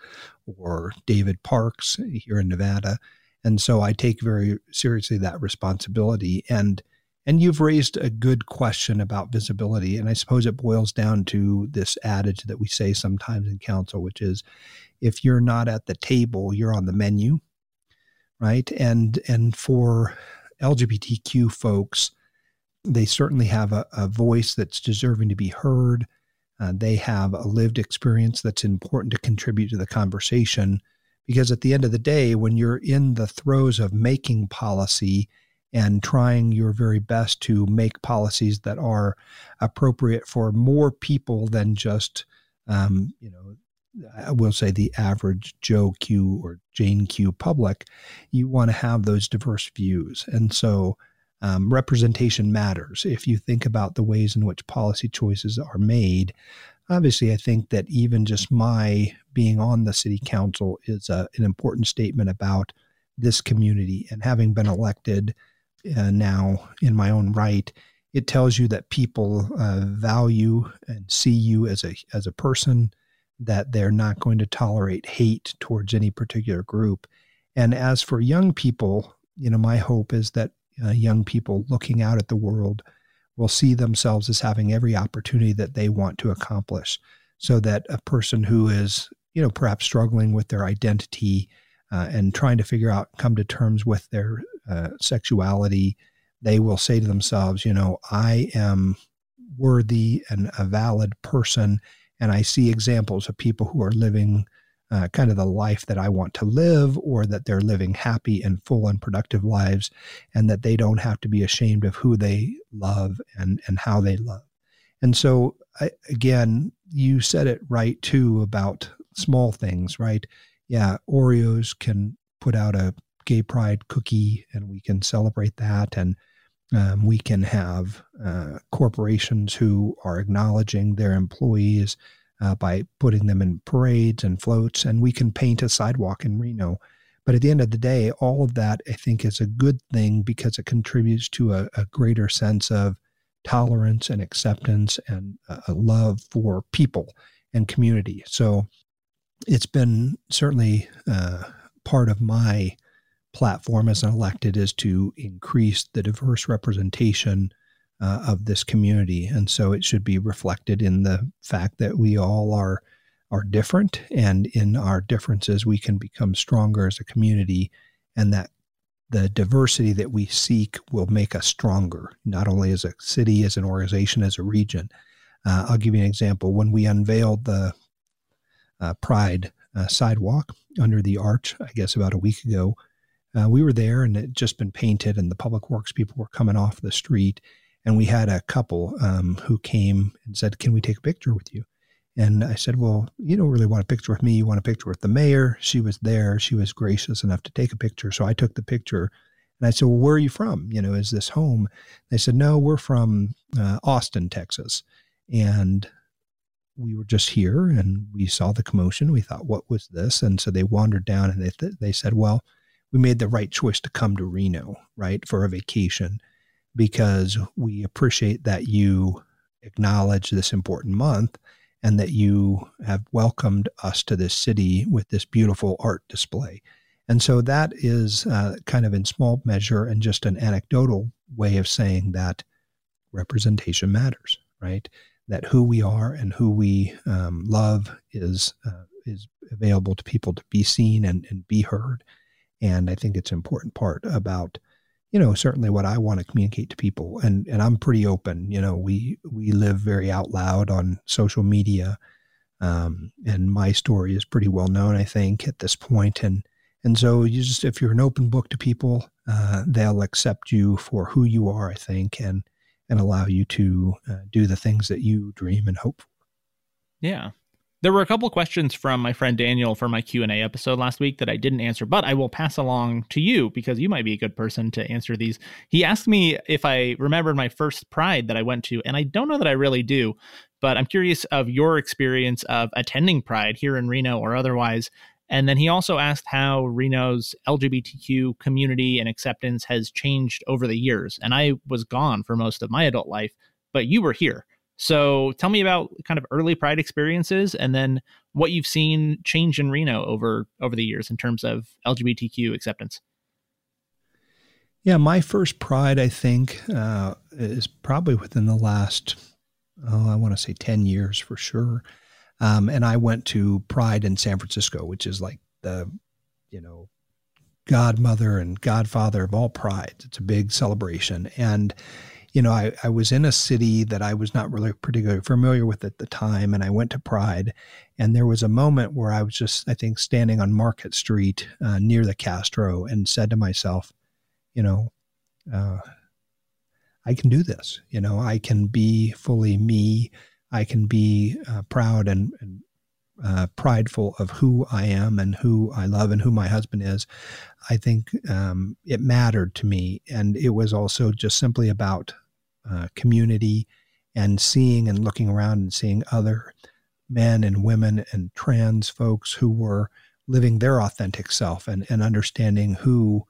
or David Parks here in Nevada. And so I take very seriously that responsibility. And and you've raised a good question about visibility. And I suppose it boils down to this adage that we say sometimes in council, which is, if you're not at the table, you're on the menu, right? And and for L G B T Q folks, they certainly have a, a voice that's deserving to be heard. Uh, they have a lived experience that's important to contribute to the conversation. Because at the end of the day, when you're in the throes of making policy and trying your very best to make policies that are appropriate for more people than just, um, you know, I will say the average Joe Q or Jane Q public, you want to have those diverse views. And so um, representation matters. If you think about the ways in which policy choices are made, obviously, I think that even just my being on the city council is a, an important statement about this community. And having been elected uh, now in my own right, it tells you that people uh, value and see you as a as a person, that they're not going to tolerate hate towards any particular group. And as for young people, you know, my hope is that uh, young people looking out at the world will see themselves as having every opportunity that they want to accomplish, so that a person who is, you know, perhaps struggling with their identity uh, and trying to figure out, come to terms with their uh, sexuality, they will say to themselves, you know, I am worthy and a valid person. And I see examples of people who are living uh, kind of the life that I want to live, or that they're living happy and full and productive lives, and that they don't have to be ashamed of who they love and, and how they love. And so, I, again, you said it right, too, about small things, right? Yeah, Oreos can put out a gay pride cookie, and we can celebrate that, and um, we can have uh, corporations who are acknowledging their employees Uh, by putting them in parades and floats, and we can paint a sidewalk in Reno. But at the end of the day, all of that, I think, is a good thing because it contributes to a, a greater sense of tolerance and acceptance and uh, a love for people and community. So it's been certainly uh, part of my platform as an elected is to increase the diverse representation Uh, of this community. And so it should be reflected in the fact that we all are are different, and in our differences we can become stronger as a community, and that the diversity that we seek will make us stronger, not only as a city, as an organization, as a region. Uh, I'll give you an example. When we unveiled the uh, Pride uh, sidewalk under the arch, I guess about a week ago, uh, we were there and it had just been painted and the public works people were coming off the street. And we had a couple um, who came and said, "Can we take a picture with you?" And I said, "Well, you don't really want a picture with me. You want a picture with the mayor." She was there. She was gracious enough to take a picture. So I took the picture and I said, "Well, where are you from? You know, is this home?" They said, "No, we're from uh, Austin, Texas. And we were just here and we saw the commotion. We thought, what was this?" And so they wandered down and they, th- they said, "Well, we made the right choice to come to Reno, right, for a vacation, because we appreciate that you acknowledge this important month and that you have welcomed us to this city with this beautiful art display." And so that is uh, kind of in small measure and just an anecdotal way of saying that representation matters, right? That who we are and who we um, love is uh, is available to people to be seen and, and be heard. And I think it's an important part about, you know, certainly what I want to communicate to people. And and I'm pretty open. You know, we, we live very out loud on social media. Um, and my story is pretty well known, I think, at this point. And, and so you just, if you're an open book to people, uh, they'll accept you for who you are, I think, and, and allow you to uh, do the things that you dream and hope for. Yeah. There were a couple of questions from my friend Daniel for my Q and A episode last week that I didn't answer, but I will pass along to you because you might be a good person to answer these. He asked me if I remembered my first Pride that I went to, and I don't know that I really do, but I'm curious of your experience of attending Pride here in Reno or otherwise. And then he also asked how Reno's L G B T Q community and acceptance has changed over the years. And I was gone for most of my adult life, but you were here. So tell me about kind of early Pride experiences and then what you've seen change in Reno over, over the years in terms of L G B T Q acceptance. Yeah, my first Pride, I think, uh, is probably within the last, oh, I want to say ten years for sure. Um, and I went to Pride in San Francisco, which is like the, you know, godmother and godfather of all prides. It's a big celebration. And you know, I, I was in a city that I was not really particularly familiar with at the time, and I went to Pride, and there was a moment where I was just, I think, standing on Market Street uh, near the Castro and said to myself, you know, uh, I can do this. You know, I can be fully me. I can be uh, proud and, and uh, prideful of who I am and who I love and who my husband is. I think um, it mattered to me. And it was also just simply about uh, community and seeing and looking around and seeing other men and women and trans folks who were living their authentic self and, and understanding who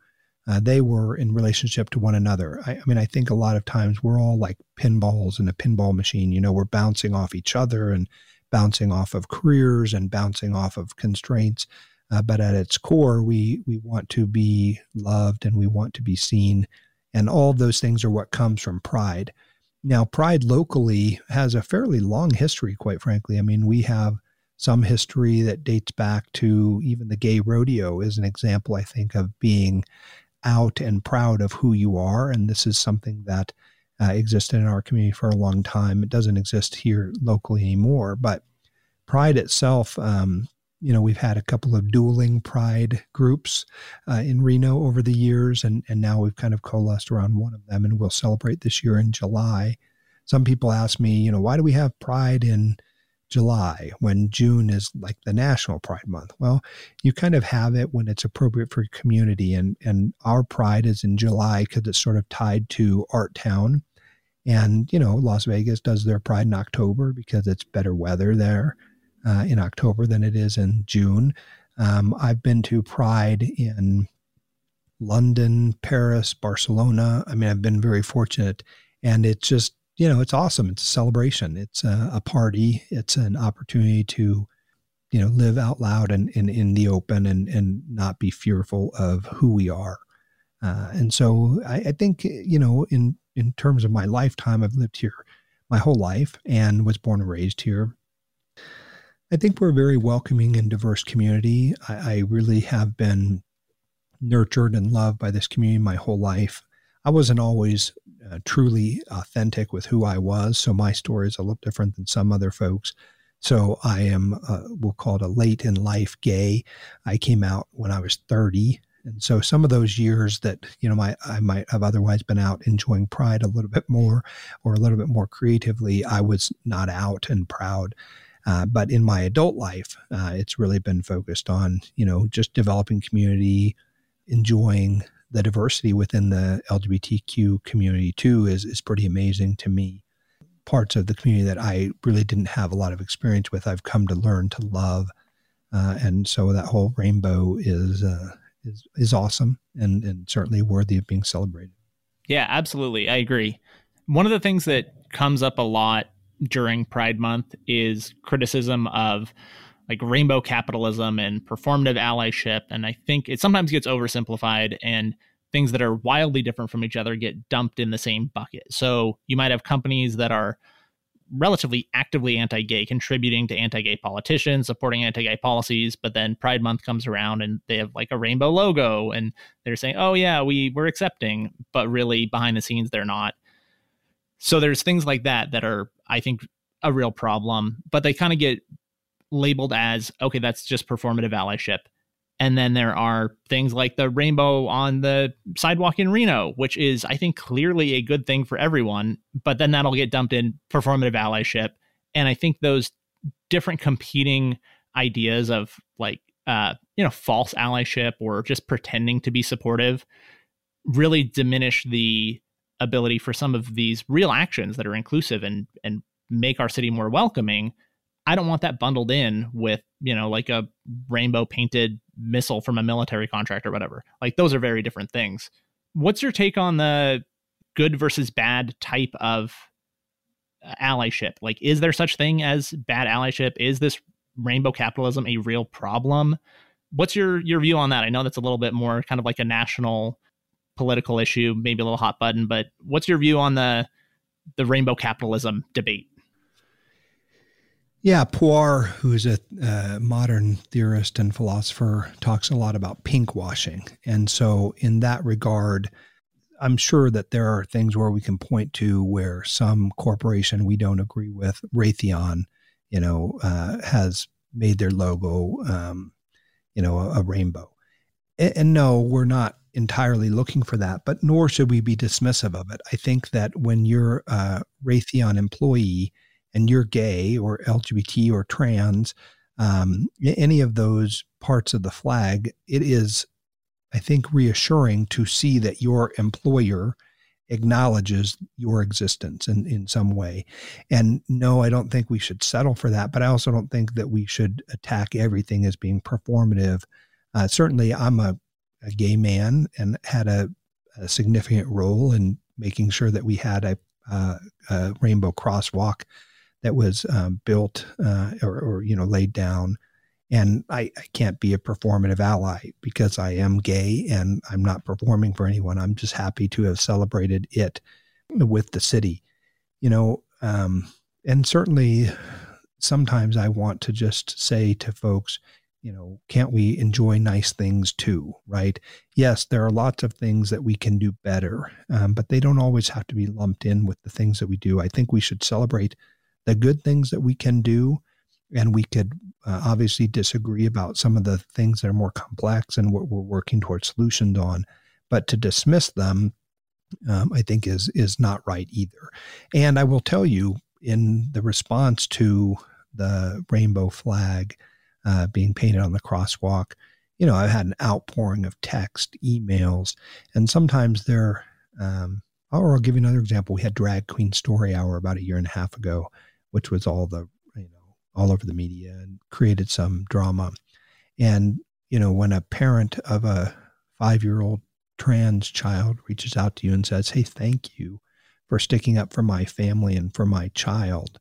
uh, they were in relationship to one another. I, I mean, I think a lot of times we're all like pinballs in a pinball machine. You know, we're bouncing off each other and bouncing off of careers and bouncing off of constraints. Uh, but at its core, we we want to be loved and we want to be seen. And all those things are what comes from Pride. Now, Pride locally has a fairly long history, quite frankly. I mean, we have some history that dates back to even the gay rodeo is an example, I think, of being out and proud of who you are. And this is something that uh, existed in our community for a long time. It doesn't exist here locally anymore. But Pride itself, um, you know, we've had a couple of dueling Pride groups uh, in Reno over the years, and, and now we've kind of coalesced around one of them, and we'll celebrate this year in July. Some people ask me, you know, why do we have Pride in July when June is like the National Pride Month? Well, you kind of have it when it's appropriate for your community, and, and our Pride is in July because it's sort of tied to Art Town. And, you know, Las Vegas does their Pride in October because it's better weather there. Uh, in October than it is in June. Um, I've been to Pride in London, Paris, Barcelona. I mean, I've been very fortunate, and it's just, you know, it's awesome. It's a celebration. It's a, a party. It's an opportunity to, you know, live out loud and, and in the open and, and not be fearful of who we are. Uh, and so I, I think, you know, in, in terms of my lifetime, I've lived here my whole life and was born and raised here. I think we're a very welcoming and diverse community. I, I really have been nurtured and loved by this community my whole life. I wasn't always uh, truly authentic with who I was, so my story is a little different than some other folks. So I am, uh, we'll call it a late in life gay. I came out when I was thirty. And so some of those years that, you know, my, I might have otherwise been out enjoying pride a little bit more or a little bit more creatively, I was not out and proud. Uh, but in my adult life, uh, it's really been focused on, you know, just developing community, enjoying the diversity within the L G B T Q community too is, is pretty amazing to me. Parts of the community that I really didn't have a lot of experience with, I've come to learn to love. Uh, and so that whole rainbow is, uh, Is, is awesome and, and certainly worthy of being celebrated. Yeah, absolutely. I agree. One of the things that comes up a lot during Pride Month is criticism of like rainbow capitalism and performative allyship. And I think it sometimes gets oversimplified and things that are wildly different from each other get dumped in the same bucket. So you might have companies that are relatively actively anti-gay, contributing to anti-gay politicians, supporting anti-gay policies. But then Pride Month comes around and they have like a rainbow logo and they're saying, oh, yeah, we we're accepting. But really behind the scenes, they're not. So there's things like that that are, I think, a real problem. But they kind of get labeled as, OK, that's just performative allyship. And then there are things like the rainbow on the sidewalk in Reno, which is, I think, clearly a good thing for everyone. But then that'll get dumped in performative allyship. And I think those different competing ideas of like, uh, you know, false allyship or just pretending to be supportive really diminish the ability for some of these real actions that are inclusive and and make our city more welcoming. I don't want that bundled in with, you know, like a rainbow painted missile from a military contract or whatever. Like those are very different things. What's your take on the good versus bad type of allyship? Like, is there such thing as bad allyship? Is this rainbow capitalism a real problem? What's your, your view on that? I know that's a little bit more kind of like a national political issue, maybe a little hot button, but what's your view on the, the rainbow capitalism debate? Yeah, Puar, who's a uh, modern theorist and philosopher, talks a lot about pinkwashing. And so in that regard, I'm sure that there are things where we can point to where some corporation we don't agree with, Raytheon, you know, uh, has made their logo, um, you know, a, a rainbow. And, and no, we're not entirely looking for that, but nor should we be dismissive of it. I think that when you're a Raytheon employee, and you're gay or L G B T or trans, um, any of those parts of the flag, it is, I think, reassuring to see that your employer acknowledges your existence in, in some way. And no, I don't think we should settle for that, but I also don't think that we should attack everything as being performative. Uh, certainly, I'm a, a gay man and had a, a significant role in making sure that we had a, uh, a rainbow crosswalk that was um, built uh, or, or, you know, laid down. And I, I can't be a performative ally because I am gay and I'm not performing for anyone. I'm just happy to have celebrated it with the city, you know. Um, and certainly sometimes I want to just say to folks, you know, can't we enjoy nice things too, right? Yes, there are lots of things that we can do better, um, but they don't always have to be lumped in with the things that we do. I think we should celebrate the good things that we can do, and we could uh, obviously disagree about some of the things that are more complex and what we're working towards solutions on, but to dismiss them, um, I think is is not right either. And I will tell you, in the response to the rainbow flag uh, being painted on the crosswalk, you know, I've had an outpouring of text, emails, and sometimes they're, um, or I'll give you another example. We had Drag Queen Story Hour about a year and a half ago, which was all the, you know, all over the media and created some drama. And, you know, when a parent of a five-year-old trans child reaches out to you and says, hey, thank you for sticking up for my family and for my child,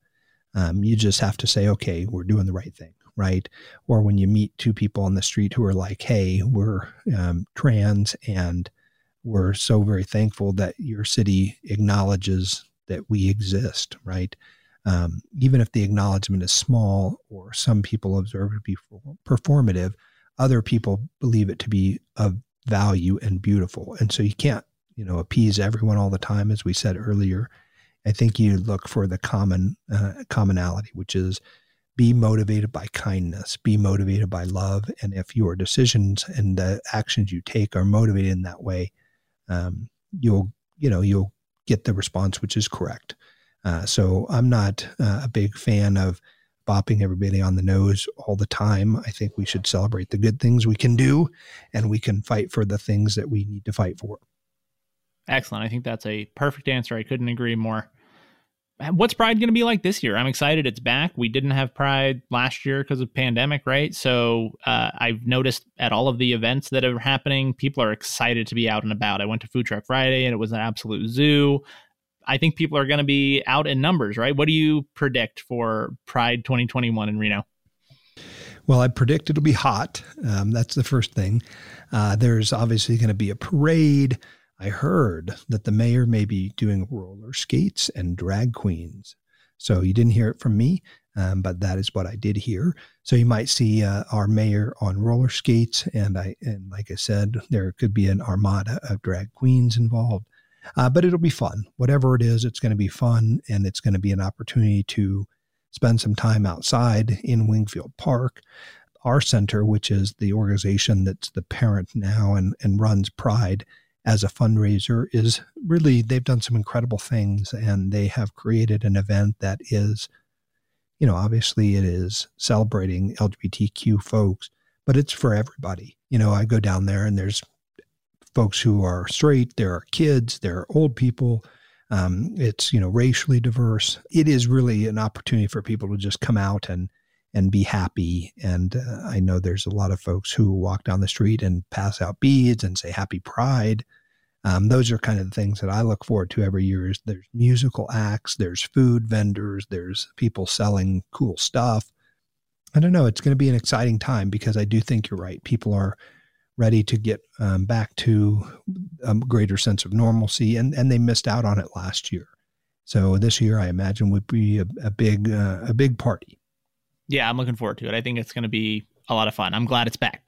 um, you just have to say, okay, we're doing the right thing, right? Or when you meet two people on the street who are like, hey, we're um, trans and we're so very thankful that your city acknowledges that we exist, right? Um, even if the acknowledgement is small or some people observe it to be performative, other people believe it to be of value and beautiful. And so you can't, you know, appease everyone all the time, as we said earlier. I think you look for the common uh, commonality, which is be motivated by kindness, be motivated by love. And if your decisions and the actions you take are motivated in that way, um, you'll, you know, you'll get the response, which is correct. Uh, so I'm not uh, a big fan of bopping everybody on the nose all the time. I think we should celebrate the good things we can do, and we can fight for the things that we need to fight for. Excellent. I think that's a perfect answer. I couldn't agree more. What's Pride going to be like this year? I'm excited it's back. We didn't have Pride last year because of pandemic, right? So uh, I've noticed at all of the events that are happening, people are excited to be out and about. I went to Food Truck Friday and it was an absolute zoo. I think people are going to be out in numbers, right? What do you predict for Pride twenty twenty-one in Reno? Well, I predict it'll be hot. Um, that's the first thing. Uh, there's obviously going to be a parade. I heard that the mayor may be doing roller skates and drag queens. So you didn't hear it from me, um, but that is what I did hear. So you might see uh, our mayor on roller skates. And I, and like I said, there could be an armada of drag queens involved, uh, but it'll be fun. Whatever it is, it's going to be fun. And it's going to be an opportunity to spend some time outside in Wingfield Park. Our center, which is the organization that's the parent now and, and runs Pride as a fundraiser, is really, they've done some incredible things, and they have created an event that is, you know, obviously it is celebrating L G B T Q folks, but it's for everybody. You know, I go down there and there's folks who are straight, there are kids, there are old people. Um, it's, you know, racially diverse. It is really an opportunity for people to just come out and, and be happy. And uh, I know there's a lot of folks who walk down the street and pass out beads and say Happy Pride. Um, those are kind of the things that I look forward to every year. Is there's musical acts, there's food vendors, there's people selling cool stuff. I don't know. It's going to be an exciting time, because I do think you're right. People are ready to get um, back to a greater sense of normalcy, and, and they missed out on it last year. So this year, I imagine, would be a, a big uh, a big party. Yeah, I'm looking forward to it. I think it's going to be a lot of fun. I'm glad it's back.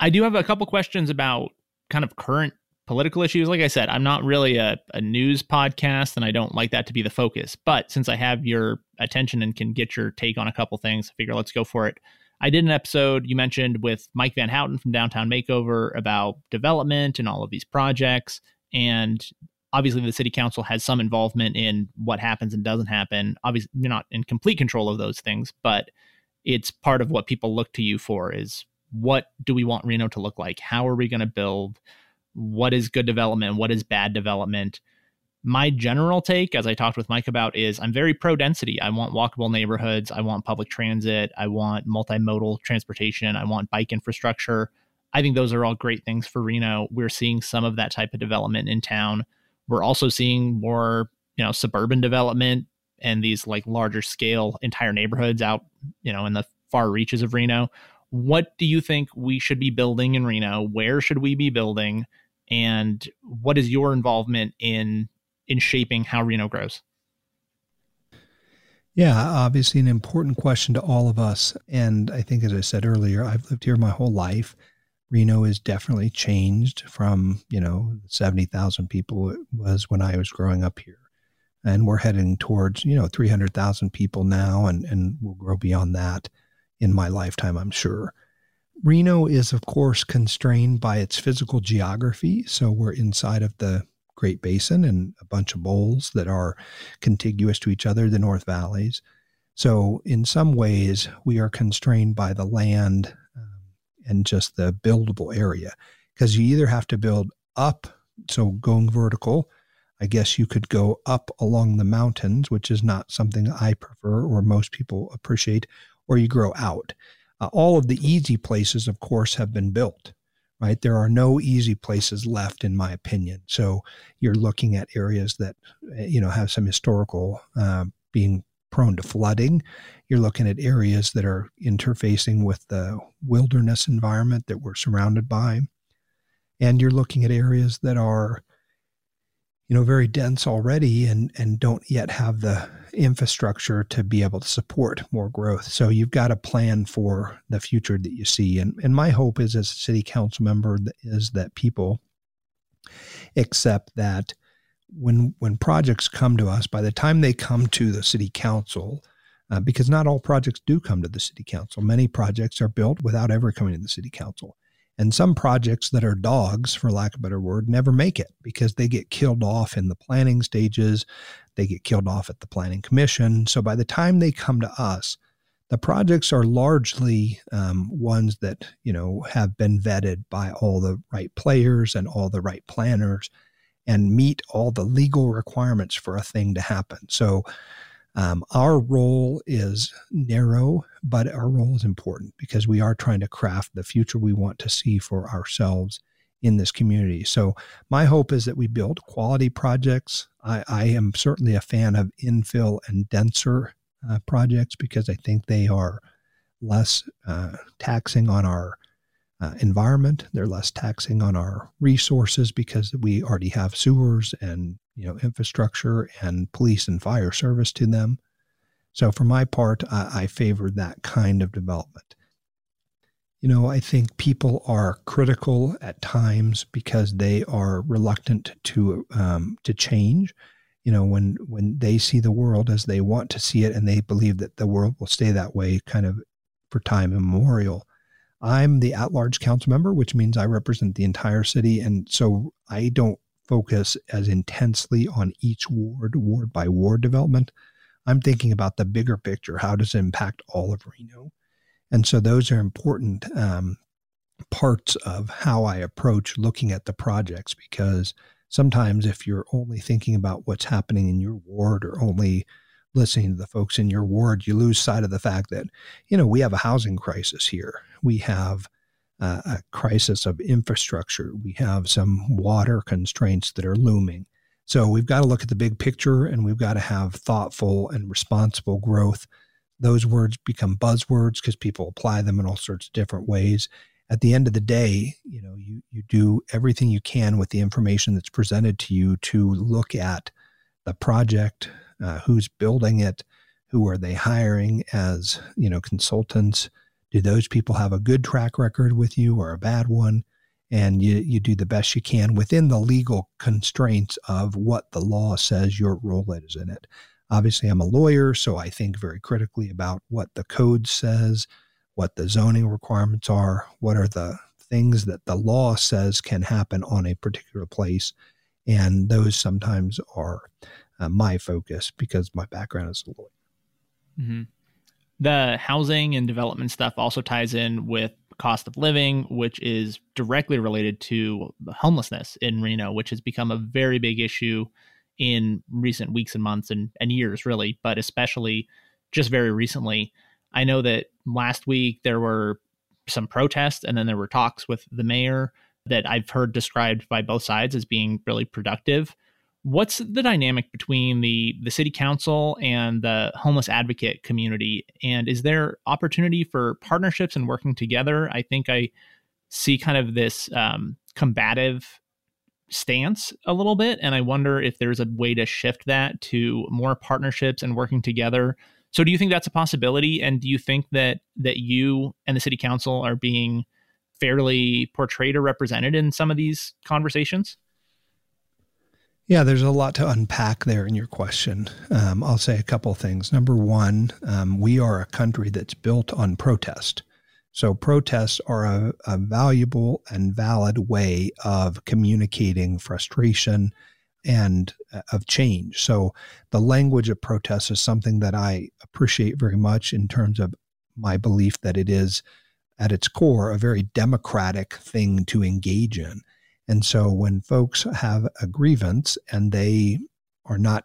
I do have a couple questions about kind of current political issues. Like I said, I'm not really a, a news podcast, and I don't like that to be the focus. But since I have your attention and can get your take on a couple things, I figure let's go for it. I did an episode you mentioned with Mike Van Houghton from Downtown Makeover about development and all of these projects. And obviously the city council has some involvement in what happens and doesn't happen. Obviously you're not in complete control of those things, but it's part of what people look to you for is, what do we want Reno to look like? How are we going to build? What is good development? What is bad development? My general take, as I talked with Mike about, is I'm very pro-density. I want walkable neighborhoods. I want public transit. I want multimodal transportation. I want bike infrastructure. I think those are all great things for Reno. We're seeing some of that type of development in town. We're also seeing more, you know, suburban development and these like larger scale entire neighborhoods out, you know, in the far reaches of Reno. What do you think we should be building in Reno? Where should we be building? And what is your involvement in in shaping how Reno grows? Yeah, obviously an important question to all of us. And I think, as I said earlier, I've lived here my whole life. Reno is definitely changed from, you know, seventy thousand people it was when I was growing up here. And we're heading towards, you know, three hundred thousand people now, and, and we'll grow beyond that in my lifetime, I'm sure. Reno is, of course, constrained by its physical geography. So we're inside of the Great Basin and a bunch of bowls that are contiguous to each other, the North Valleys. So in some ways, we are constrained by the land um, and just the buildable area, because you either have to build up, so going vertical, I guess you could go up along the mountains, which is not something I prefer or most people appreciate, or you grow out. Uh, all of the easy places, of course, have been built, right? There are no easy places left, in my opinion. So you're looking at areas that, you know, have some historical uh, being prone to flooding. You're looking at areas that are interfacing with the wilderness environment that we're surrounded by. And you're looking at areas that are, you know, very dense already and, and don't yet have the infrastructure to be able to support more growth. So you've got a plan for the future that you see. And, and my hope is as a city council member is that people accept that when, when projects come to us, by the time they come to the city council, uh, because not all projects do come to the city council. Many projects are built without ever coming to the city council. And some projects that are dogs, for lack of a better word, never make it because they get killed off in the planning stages. They get killed off at the planning commission. So by the time they come to us, the projects are largely um, ones that, you know, have been vetted by all the right players and all the right planners and meet all the legal requirements for a thing to happen. So Um, our role is narrow, but our role is important because we are trying to craft the future we want to see for ourselves in this community. So my hope is that we build quality projects. I, I am certainly a fan of infill and denser uh, projects because I think they are less uh, taxing on our uh, environment. They're less taxing on our resources because we already have sewers and you know, infrastructure and police and fire service to them. So for my part, I, I favor that kind of development. You know, I think people are critical at times because they are reluctant to, um, to change. You know, when, when they see the world as they want to see it and they believe that the world will stay that way kind of for time immemorial. I'm the at-large council member, which means I represent the entire city. And so I don't focus as intensely on each ward, ward by ward development. I'm thinking about the bigger picture. How does it impact all of Reno? And so those are important um, parts of how I approach looking at the projects, because sometimes if you're only thinking about what's happening in your ward or only listening to the folks in your ward, you lose sight of the fact that, you know, we have a housing crisis here. We have Uh, a crisis of infrastructure. We have some water constraints that are looming. So we've got to look at the big picture and we've got to have thoughtful and responsible growth. Those words become buzzwords because people apply them in all sorts of different ways. At the end of the day, you know, you, you do everything you can with the information that's presented to you to look at the project, uh, who's building it, who are they hiring as, you know, consultants. Do those people have a good track record with you or a bad one? And you, you do the best you can within the legal constraints of what the law says your role is in it. Obviously, I'm a lawyer, so I think very critically about what the code says, what the zoning requirements are, what are the things that the law says can happen on a particular place. And those sometimes are uh, my focus because my background is a lawyer. Mm-hmm. The housing and development stuff also ties in with cost of living, which is directly related to homelessness in Reno, which has become a very big issue in recent weeks and months and, and years, really, but especially just very recently. I know that last week there were some protests and then there were talks with the mayor that I've heard described by both sides as being really productive. What's the dynamic between the, the city council and the homeless advocate community? And is there opportunity for partnerships and working together? I think I see kind of this um, combative stance a little bit. And I wonder if there's a way to shift that to more partnerships and working together. So do you think that's a possibility? And do you think that that you and the city council are being fairly portrayed or represented in some of these conversations? Yeah, there's a lot to unpack there in your question. Um, I'll say a couple things. Number one, um, we are a country that's built on protest. So protests are a, a valuable and valid way of communicating frustration and uh, of change. So the language of protest is something that I appreciate very much in terms of my belief that it is, at its core, a very democratic thing to engage in. And so when folks have a grievance and they are not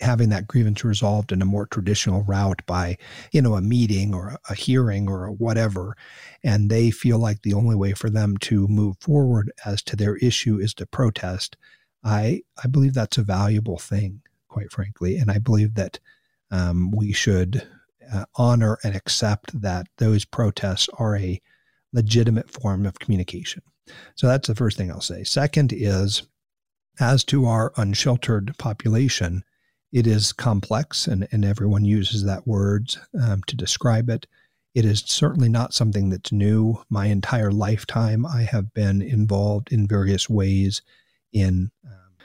having that grievance resolved in a more traditional route by, you know, a meeting or a hearing or whatever, and they feel like the only way for them to move forward as to their issue is to protest, I, I believe that's a valuable thing, quite frankly. And I believe that um, we should uh, honor and accept that those protests are a legitimate form of communication. So that's the first thing I'll say. Second is, as to our unsheltered population, It is complex, and, and everyone uses that word um, to describe it. It is certainly not something that's new. My entire lifetime, I have been involved in various ways in um,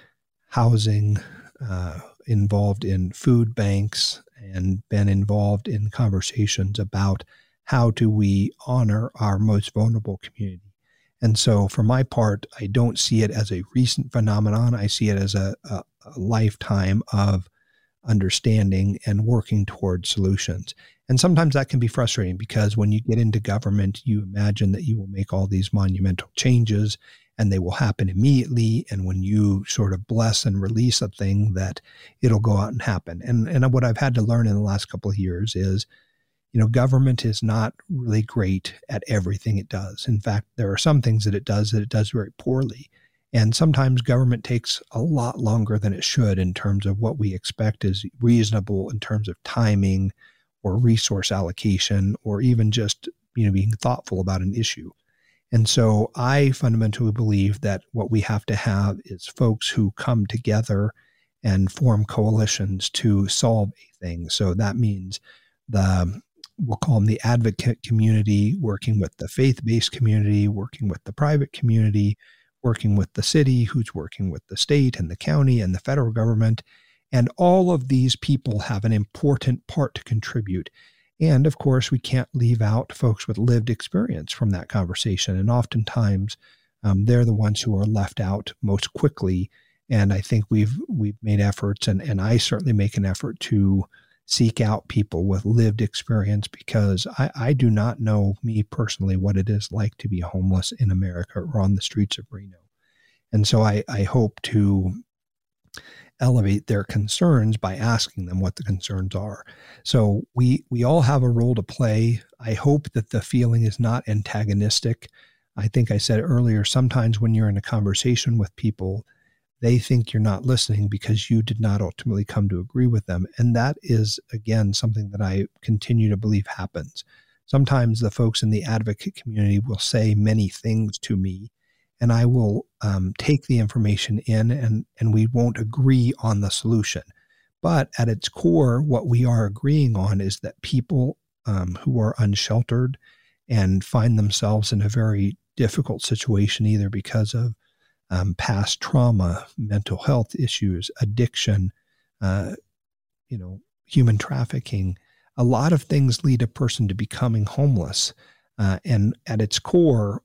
housing, uh, involved in food banks, and been involved in conversations about how do we honor our most vulnerable community. And so for my part, I don't see it as a recent phenomenon. I see it as a, a, a lifetime of understanding and working towards solutions. And sometimes that can be frustrating because when you get into government, you imagine that you will make all these monumental changes and they will happen immediately. And when you sort of bless and release a thing, that it'll go out and happen. And, and what I've had to learn in the last couple of years is, you know, government is not really great at everything it does. In fact, there are some things that it does that it does very poorly. And sometimes government takes a lot longer than it should in terms of what we expect is reasonable in terms of timing or resource allocation, or even just, you know, being thoughtful about an issue. And so I fundamentally believe that what we have to have is folks who come together and form coalitions to solve a thing. So that means the, we'll call them the advocate community, working with the faith-based community, working with the private community, working with the city, who's working with the state and the county and the federal government. And all of these people have an important part to contribute. And of course, we can't leave out folks with lived experience from that conversation. And oftentimes, um, they're the ones who are left out most quickly. And I think we've we've made efforts, and, and I certainly make an effort to seek out people with lived experience, because I, I do not know, me personally, what it is like to be homeless in America or on the streets of Reno. And so I, I hope to elevate their concerns by asking them what the concerns are. So we, we all have a role to play. I hope that the feeling is not antagonistic. I think I said earlier, sometimes when you're in a conversation with people, they think you're not listening because you did not ultimately come to agree with them. And that is, again, something that I continue to believe happens. Sometimes the folks in the advocate community will say many things to me, and I will um, take the information in, and, and we won't agree on the solution. But at its core, what we are agreeing on is that people um, who are unsheltered and find themselves in a very difficult situation, either because of Um, past trauma, mental health issues, addiction, uh, you know, human trafficking. A lot of things lead a person to becoming homeless. Uh, and at its core,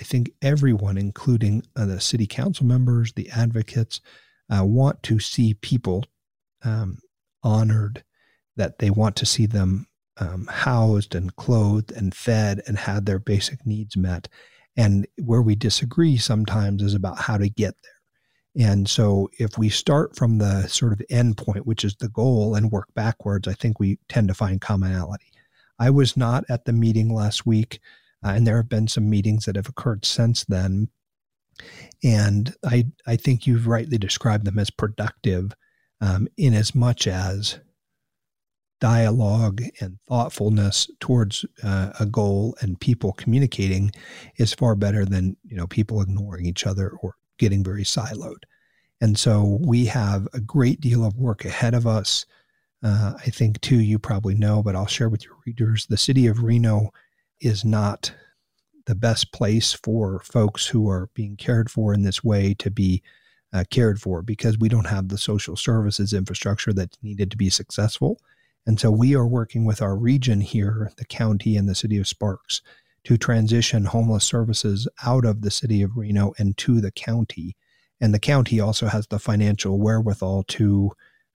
I think everyone, including uh, the city council members, the advocates, uh, want to see people um, honored, that they want to see them um, housed and clothed and fed and had their basic needs met. And where we disagree sometimes is about how to get there. And so if we start from the sort of end point, which is the goal, and work backwards, I think we tend to find commonality. I was not at the meeting last week, uh, and there have been some meetings that have occurred since then. And I, I think you've rightly described them as productive, um, in as much as dialogue and thoughtfulness towards uh, a goal, and people communicating is far better than, you know, people ignoring each other or getting very siloed. And so we have a great deal of work ahead of us. Uh, I think too, you probably know, but I'll share with your readers, the city of Reno is not the best place for folks who are being cared for in this way to be uh, cared for, because we don't have the social services infrastructure that's needed to be successful. And so we are working with our region here, the county and the city of Sparks, to transition homeless services out of the city of Reno and to the county. And the county also has the financial wherewithal to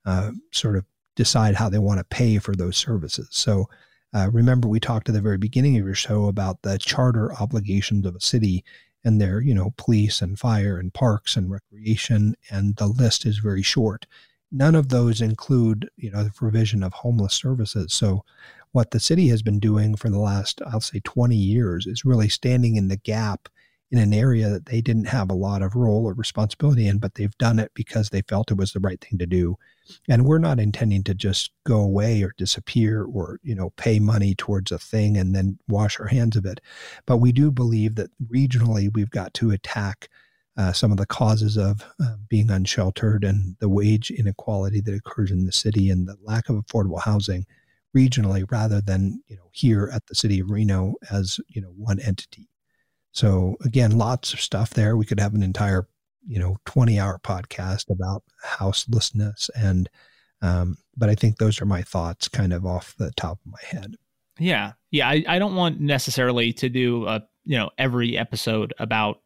uh, sort of decide how they want to pay for those services. So uh, remember, we talked at the very beginning of your show about the charter obligations of a city and their, you know, police and fire and parks and recreation, and the list is very short. None of those include, you know, the provision of homeless services. So what the city has been doing for the last, I'll say twenty years, is really standing in the gap in an area that they didn't have a lot of role or responsibility in, but they've done it because they felt it was the right thing to do. And we're not intending to just go away or disappear or, you know, pay money towards a thing and then wash our hands of it. But we do believe that regionally we've got to attack uh, some of the causes of uh, being unsheltered and the wage inequality that occurs in the city and the lack of affordable housing regionally, rather than, you know, here at the city of Reno as, you know, one entity. So again, lots of stuff there. We could have an entire, you know, twenty hour podcast about houselessness. And, um, but I think those are my thoughts kind of off the top of my head. Yeah. Yeah. I, I don't want necessarily to do a, you know, every episode about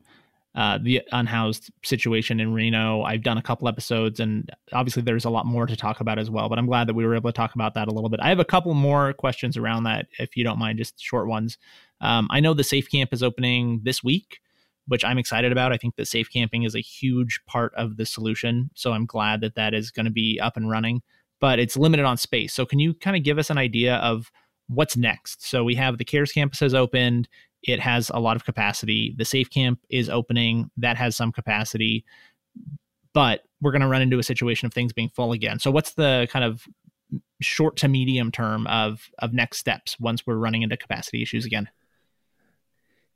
uh, the unhoused situation in Reno. I've done a couple episodes, and obviously there's a lot more to talk about as well, but I'm glad that we were able to talk about that a little bit. I have a couple more questions around that, if you don't mind, just short ones. Um, I know the Safe Camp is opening this week, which I'm excited about. I think that safe camping is a huge part of the solution. So I'm glad that that is going to be up and running, but it's limited on space. So can you kind of give us an idea of what's next? So we have the CARES campus has opened. It has a lot of capacity. The Safe Camp is opening. That has some capacity, but we're going to run into a situation of things being full again. So what's the kind of short to medium term of, of next steps once we're running into capacity issues again?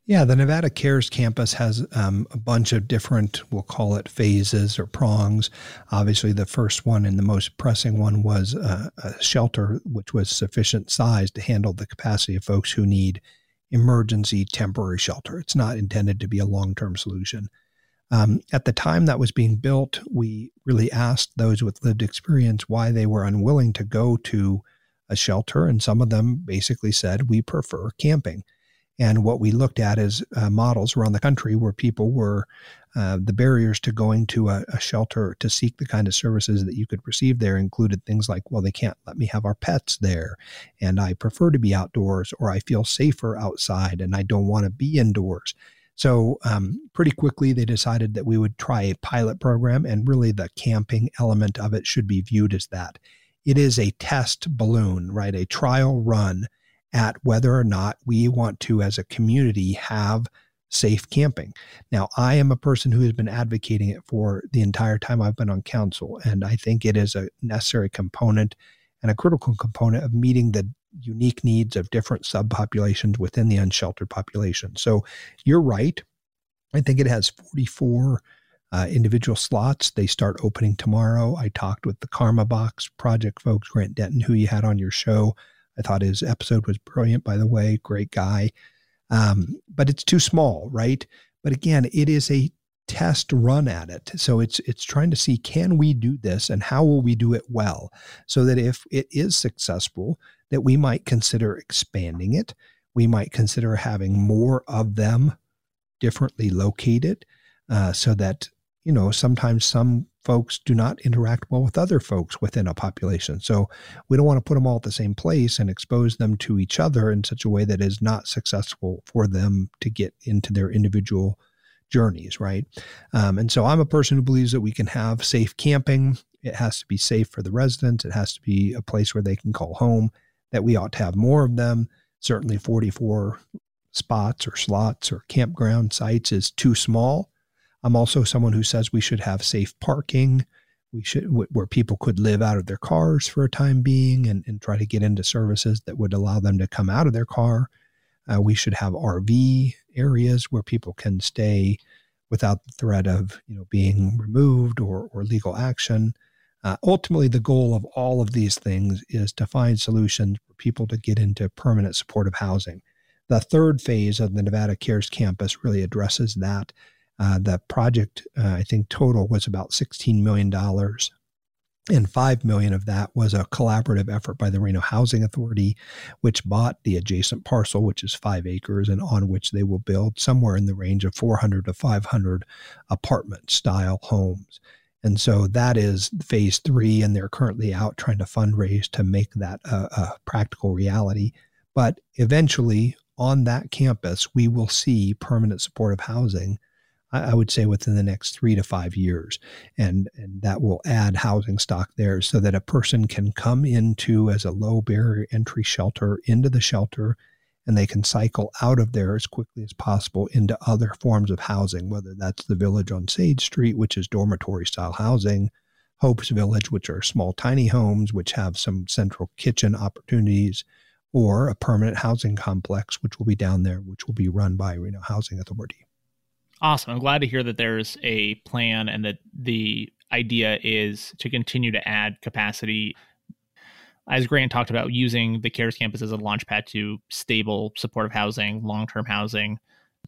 Yeah, the Nevada CARES campus has um, a bunch of different, we'll call it phases or prongs. Obviously, the first one and the most pressing one was uh, a shelter, which was sufficient size to handle the capacity of folks who need emergency temporary shelter. It's not intended to be a long-term solution. Um, at the time that was being built, we really asked those with lived experience why they were unwilling to go to a shelter, and some of them basically said, we prefer camping. And what we looked at is uh, models around the country where people were, uh, the barriers to going to a, a shelter to seek the kind of services that you could receive there included things like, well, they can't let me have our pets there, and I prefer to be outdoors, or I feel safer outside, and I don't want to be indoors. So um, pretty quickly, they decided that we would try a pilot program, and really the camping element of it should be viewed as that. It is a test balloon, right? A trial run at whether or not we want to, as a community, have safe camping. Now, I am a person who has been advocating it for the entire time I've been on council, and I think it is a necessary component and a critical component of meeting the unique needs of different subpopulations within the unsheltered population. So you're right. I think it has forty-four uh, individual slots. They start opening tomorrow. I talked with the Karma Box Project folks, Grant Denton, who you had on your show. I thought his episode was brilliant, by the way, great guy. Um, but it's too small, right? But again, it is a test run at it. So it's it's trying to see, can we do this, and how will we do it well, so that if it is successful, that we might consider expanding it. We might consider having more of them differently located uh, so that, you know, sometimes some folks do not interact well with other folks within a population. So we don't want to put them all at the same place and expose them to each other in such a way that is not successful for them to get into their individual journeys, right? Um, and so I'm a person who believes that we can have safe camping. It has to be safe for the residents. It has to be a place where they can call home, that we ought to have more of them. Certainly forty-four spots or slots or campground sites is too small. I'm also someone who says we should have safe parking, we should w- where people could live out of their cars for a time being and, and try to get into services that would allow them to come out of their car. Uh, we should have R V areas where people can stay without the threat of, you know, being removed or, or legal action. Uh, ultimately, the goal of all of these things is to find solutions for people to get into permanent supportive housing. The third phase of the Nevada CARES campus really addresses that. Uh, the project, uh, I think, total was about sixteen million dollars, and five million dollars of that was a collaborative effort by the Reno Housing Authority, which bought the adjacent parcel, which is five acres, and on which they will build somewhere in the range of four hundred to five hundred apartment-style homes. And so that is phase three, and they're currently out trying to fundraise to make that a, a practical reality. But eventually, on that campus, we will see permanent supportive housing, I would say, within the next three to five years. And, and that will add housing stock there so that a person can come into as a low barrier entry shelter into the shelter, and they can cycle out of there as quickly as possible into other forms of housing, whether that's the Village on Sage Street, which is dormitory style housing, Hope's Village, which are small, tiny homes, which have some central kitchen opportunities, or a permanent housing complex, which will be down there, which will be run by Reno Housing Authority. Awesome. I'm glad to hear that there's a plan and that the idea is to continue to add capacity. As Grant talked about, using the CARES campus as a launch pad to stable, supportive housing, long-term housing.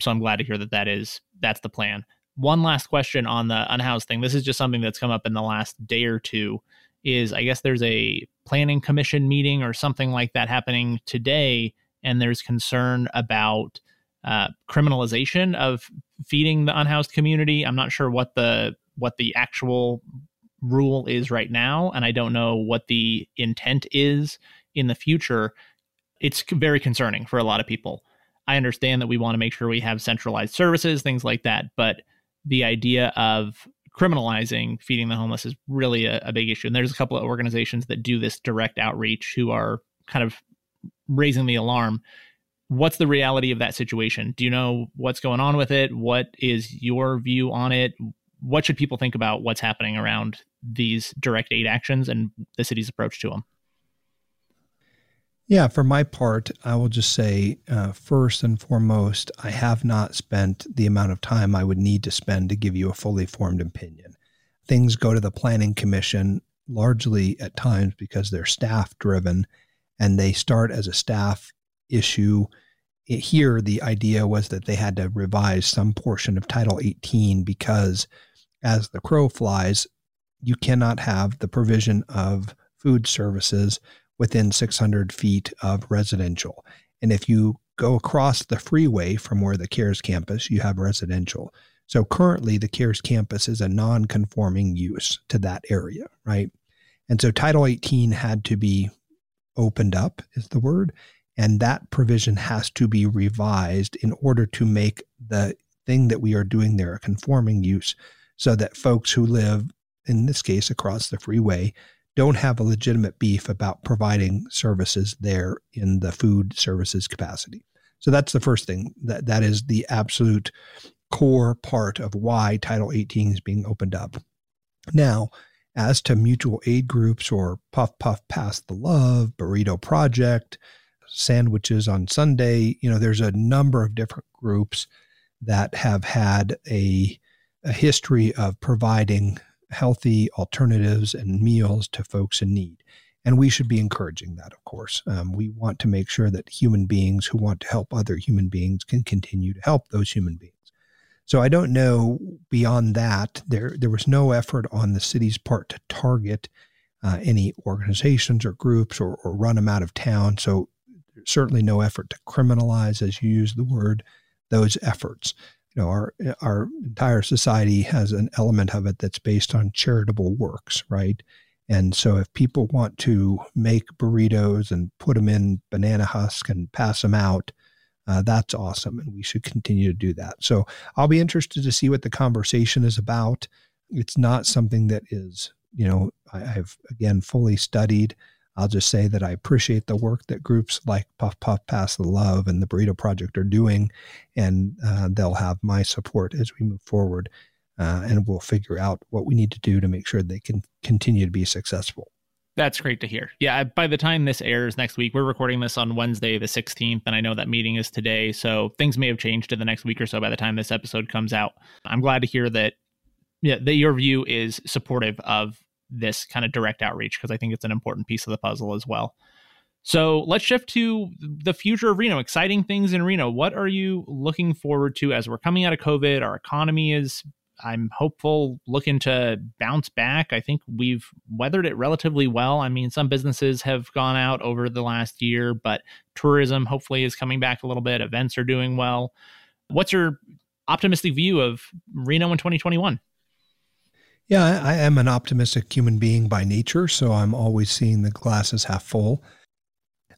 So I'm glad to hear that, that is, that's the plan. One last question on the unhoused thing. This is just something that's come up in the last day or two, is I guess there's a planning commission meeting or something like that happening today. And there's concern about uh, criminalization of feeding the unhoused community. I'm not sure what the what the actual rule is right now, and I don't know what the intent is in the future. It's very concerning for a lot of people. I understand that we want to make sure we have centralized services, things like that, but the idea of criminalizing feeding the homeless is really a, a big issue. And there's a couple of organizations that do this direct outreach who are kind of raising the alarm. What's the reality of that situation? Do you know what's going on with it? What is your view on it? What should people think about what's happening around these direct aid actions and the city's approach to them? Yeah, for my part, I will just say, uh, first and foremost, I have not spent the amount of time I would need to spend to give you a fully formed opinion. Things go to the Planning Commission largely at times because they're staff driven and they start as a staff issue. Here, the idea was that they had to revise some portion of Title eighteen because as the crow flies, you cannot have the provision of food services within six hundred feet of residential. And if you go across the freeway from where the CARES campus, you have residential. So currently the CARES campus is a non-conforming use to that area, right? And so Title eighteen had to be opened up is the word. And that provision has to be revised in order to make the thing that we are doing there a conforming use so that folks who live, in this case, across the freeway, don't have a legitimate beef about providing services there in the food services capacity. So that's the first thing. That, that is the absolute core part of why Title eighteen is being opened up. Now, as to mutual aid groups or Puff Puff Pass the Love, Burrito Project, Sandwiches on Sunday, you know, there's a number of different groups that have had a, a history of providing healthy alternatives and meals to folks in need. And we should be encouraging that, of course. Um, we want to make sure that human beings who want to help other human beings can continue to help those human beings. So I don't know beyond that. There, there was no effort on the city's part to target uh, any organizations or groups or, or run them out of town. So certainly no effort to criminalize, as you use the word, those efforts. You know, our our entire society has an element of it that's based on charitable works, right? And so if people want to make burritos and put them in banana husk and pass them out, uh, that's awesome. And we should continue to do that. So I'll be interested to see what the conversation is about. It's not something that is, you know, I, I've, again, fully studied. I'll just say that I appreciate the work that groups like Puff Puff Pass the Love and the Burrito Project are doing, and uh, they'll have my support as we move forward, uh, and we'll figure out what we need to do to make sure they can continue to be successful. That's great to hear. Yeah, by the time this airs next week, we're recording this on Wednesday the sixteenth, and I know that meeting is today, so things may have changed in the next week or so by the time this episode comes out. I'm glad to hear that, yeah, that your view is supportive of this kind of direct outreach, because I think it's an important piece of the puzzle as well. So let's shift to the future of Reno, exciting things in Reno. What are you looking forward to as we're coming out of COVID? Our economy is, I'm hopeful, looking to bounce back. I think we've weathered it relatively well. I mean, some businesses have gone out over the last year, but tourism hopefully is coming back a little bit. Events are doing well. What's your optimistic view of Reno in twenty twenty-one? Yeah, I am an optimistic human being by nature, so I'm always seeing the glasses half full.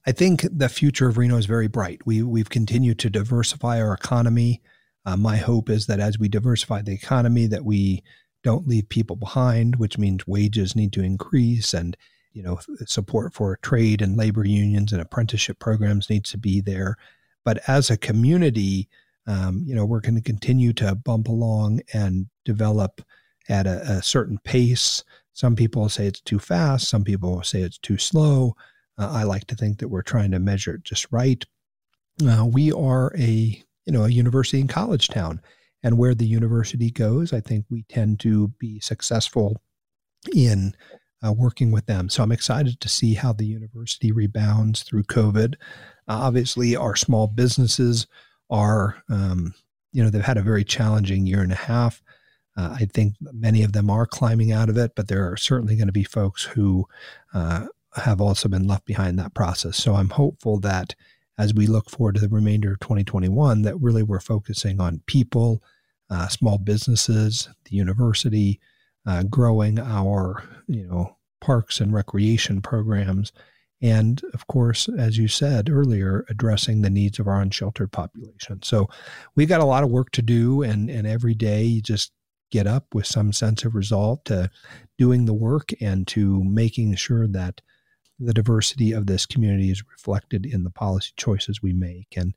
I think the future of Reno is very bright. We, we've continued to diversify our economy. Uh, my hope is that as we diversify the economy, that we don't leave people behind, which means wages need to increase, and you know, support for trade and labor unions and apprenticeship programs needs to be there. But as a community, um, you know, we're going to continue to bump along and develop at a, a certain pace. Some people say it's too fast. Some people say it's too slow. Uh, I like to think that we're trying to measure it just right. Uh, we are a, you know, a university and college town, and where the university goes, I think we tend to be successful in uh, working with them. So I'm excited to see how the university rebounds through COVID. Uh, obviously, our small businesses are, um, you know, they've had a very challenging year and a half. Uh, I think many of them are climbing out of it, but there are certainly going to be folks who uh, have also been left behind that process. So I'm hopeful that as we look forward to the remainder of twenty twenty-one, that really we're focusing on people, uh, small businesses, the university, uh, growing our, you know, parks and recreation programs. And of course, as you said earlier, addressing the needs of our unsheltered population. So we've got a lot of work to do, and, and every day you just get up with some sense of resolve to doing the work and to making sure that the diversity of this community is reflected in the policy choices we make. And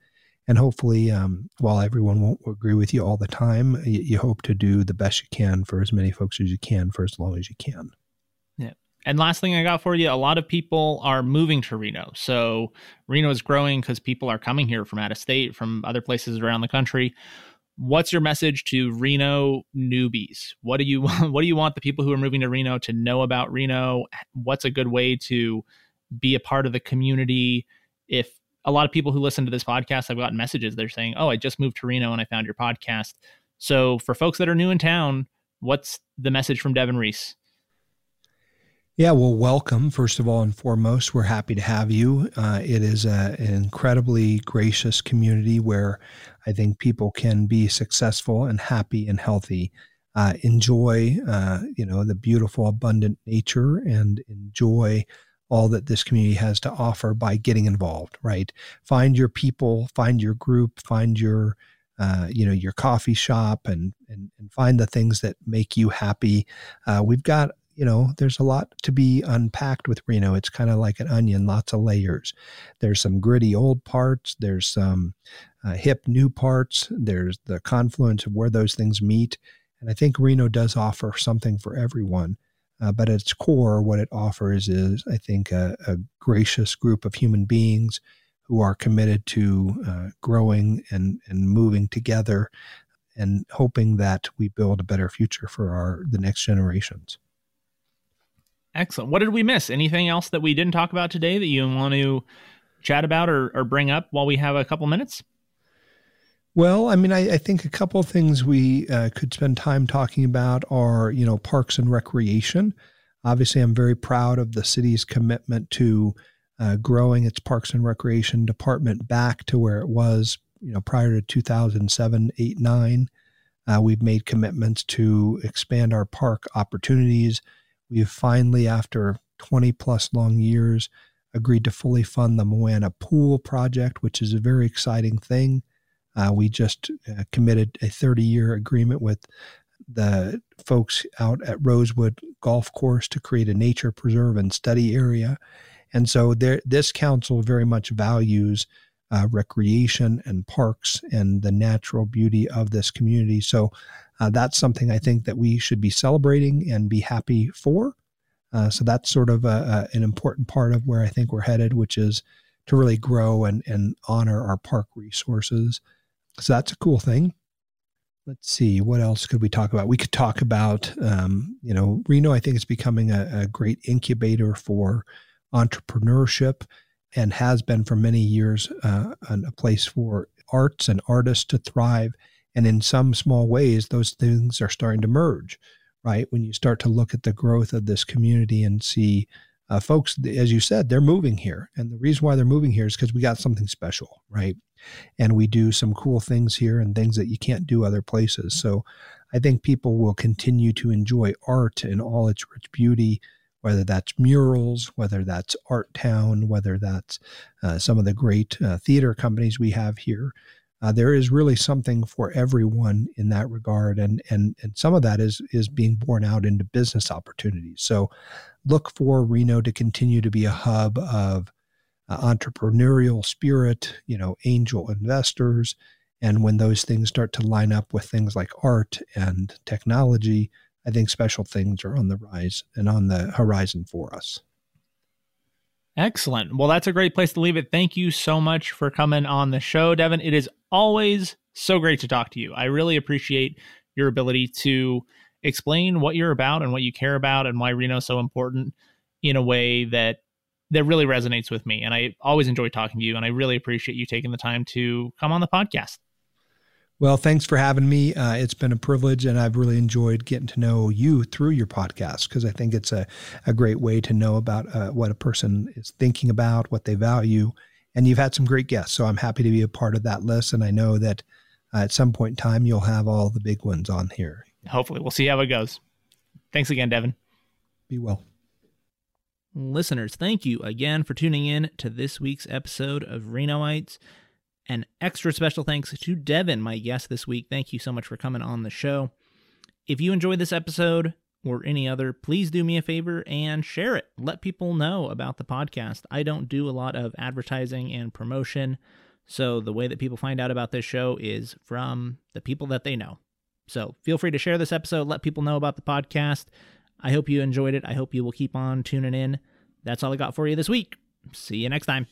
and hopefully, um, while everyone won't agree with you all the time, you, you hope to do the best you can for as many folks as you can for as long as you can. Yeah. And last thing I got for you, a lot of people are moving to Reno. So Reno is growing because people are coming here from out of state, from other places around the country. What's your message to Reno newbies? What do you what do you want the people who are moving to Reno to know about Reno? What's a good way to be a part of the community? If a lot of people who listen to this podcast, I've gotten messages, they're saying, "Oh, I just moved to Reno and I found your podcast." So for folks that are new in town, what's the message from Devin Reese? Yeah, well, welcome. First of all and foremost, we're happy to have you. Uh, it is a, an incredibly gracious community where I think people can be successful and happy and healthy. Uh, enjoy, uh, you know, the beautiful, abundant nature, and enjoy all that this community has to offer by getting involved. Right? Find your people, find your group, find your, uh, you know, your coffee shop, and and and find the things that make you happy. Uh, we've got. You know, there's a lot to be unpacked with Reno. It's kind of like an onion, lots of layers. There's some gritty old parts. There's some uh, hip new parts. There's the confluence of where those things meet. And I think Reno does offer something for everyone. Uh, but at its core, what it offers is, I think, a, a gracious group of human beings who are committed to uh, growing and, and moving together and hoping that we build a better future for our the next generations. Excellent. What did we miss? Anything else that we didn't talk about today that you want to chat about or, or bring up while we have a couple minutes? Well, I mean, I, I think a couple of things we uh, could spend time talking about are, you know, parks and recreation. Obviously, I'm very proud of the city's commitment to uh, growing its parks and recreation department back to where it was, you know, prior to two thousand seven, eight, nine. Uh, we've made commitments to expand our park opportunities. We have finally, after twenty plus long years, agreed to fully fund the Moana Pool Project, which is a very exciting thing. Uh, we just uh, committed a thirty-year agreement with the folks out at Rosewood Golf Course to create a nature preserve and study area. And so there, this council very much values uh, recreation and parks and the natural beauty of this community. So Uh, that's something I think that we should be celebrating and be happy for. Uh, so that's sort of a, a, an important part of where I think we're headed, which is to really grow and, and honor our park resources. So that's a cool thing. Let's see, what else could we talk about? We could talk about, um, you know, Reno, I think it's becoming a, a great incubator for entrepreneurship and has been for many years uh, a place for arts and artists to thrive. And in some small ways, those things are starting to merge, right? When you start to look at the growth of this community and see uh, folks, as you said, they're moving here. And the reason why they're moving here is because we got something special, right? And we do some cool things here and things that you can't do other places. So I think people will continue to enjoy art in all its rich beauty, whether that's murals, whether that's Art Town, whether that's uh, some of the great uh, theater companies we have here. Uh, there is really something for everyone in that regard, and and and some of that is is being borne out into business opportunities. So look for Reno to continue to be a hub of uh, entrepreneurial spirit, you know, angel investors, and when those things start to line up with things like art and technology, I think special things are on the rise and on the horizon for us. Excellent. Well, that's a great place to leave it. Thank you so much for coming on the show, Devin. It is always so great to talk to you. I really appreciate your ability to explain what you're about and what you care about and why Reno is so important in a way that that really resonates with me. And I always enjoy talking to you, and I really appreciate you taking the time to come on the podcast. Well, thanks for having me. Uh, it's been a privilege, and I've really enjoyed getting to know you through your podcast, because I think it's a, a great way to know about uh, what a person is thinking about, what they value. And you've had some great guests, so I'm happy to be a part of that list. And I know that uh, at some point in time, you'll have all the big ones on here. Hopefully. We'll see how it goes. Thanks again, Devin. Be well. Listeners, thank you again for tuning in to this week's episode of Renoites. An extra special thanks to Devin, my guest this week. Thank you so much for coming on the show. If you enjoyed this episode or any other, please do me a favor and share it. Let people know about the podcast. I don't do a lot of advertising and promotion, so the way that people find out about this show is from the people that they know. So feel free to share this episode. Let people know about the podcast. I hope you enjoyed it. I hope you will keep on tuning in. That's all I got for you this week. See you next time.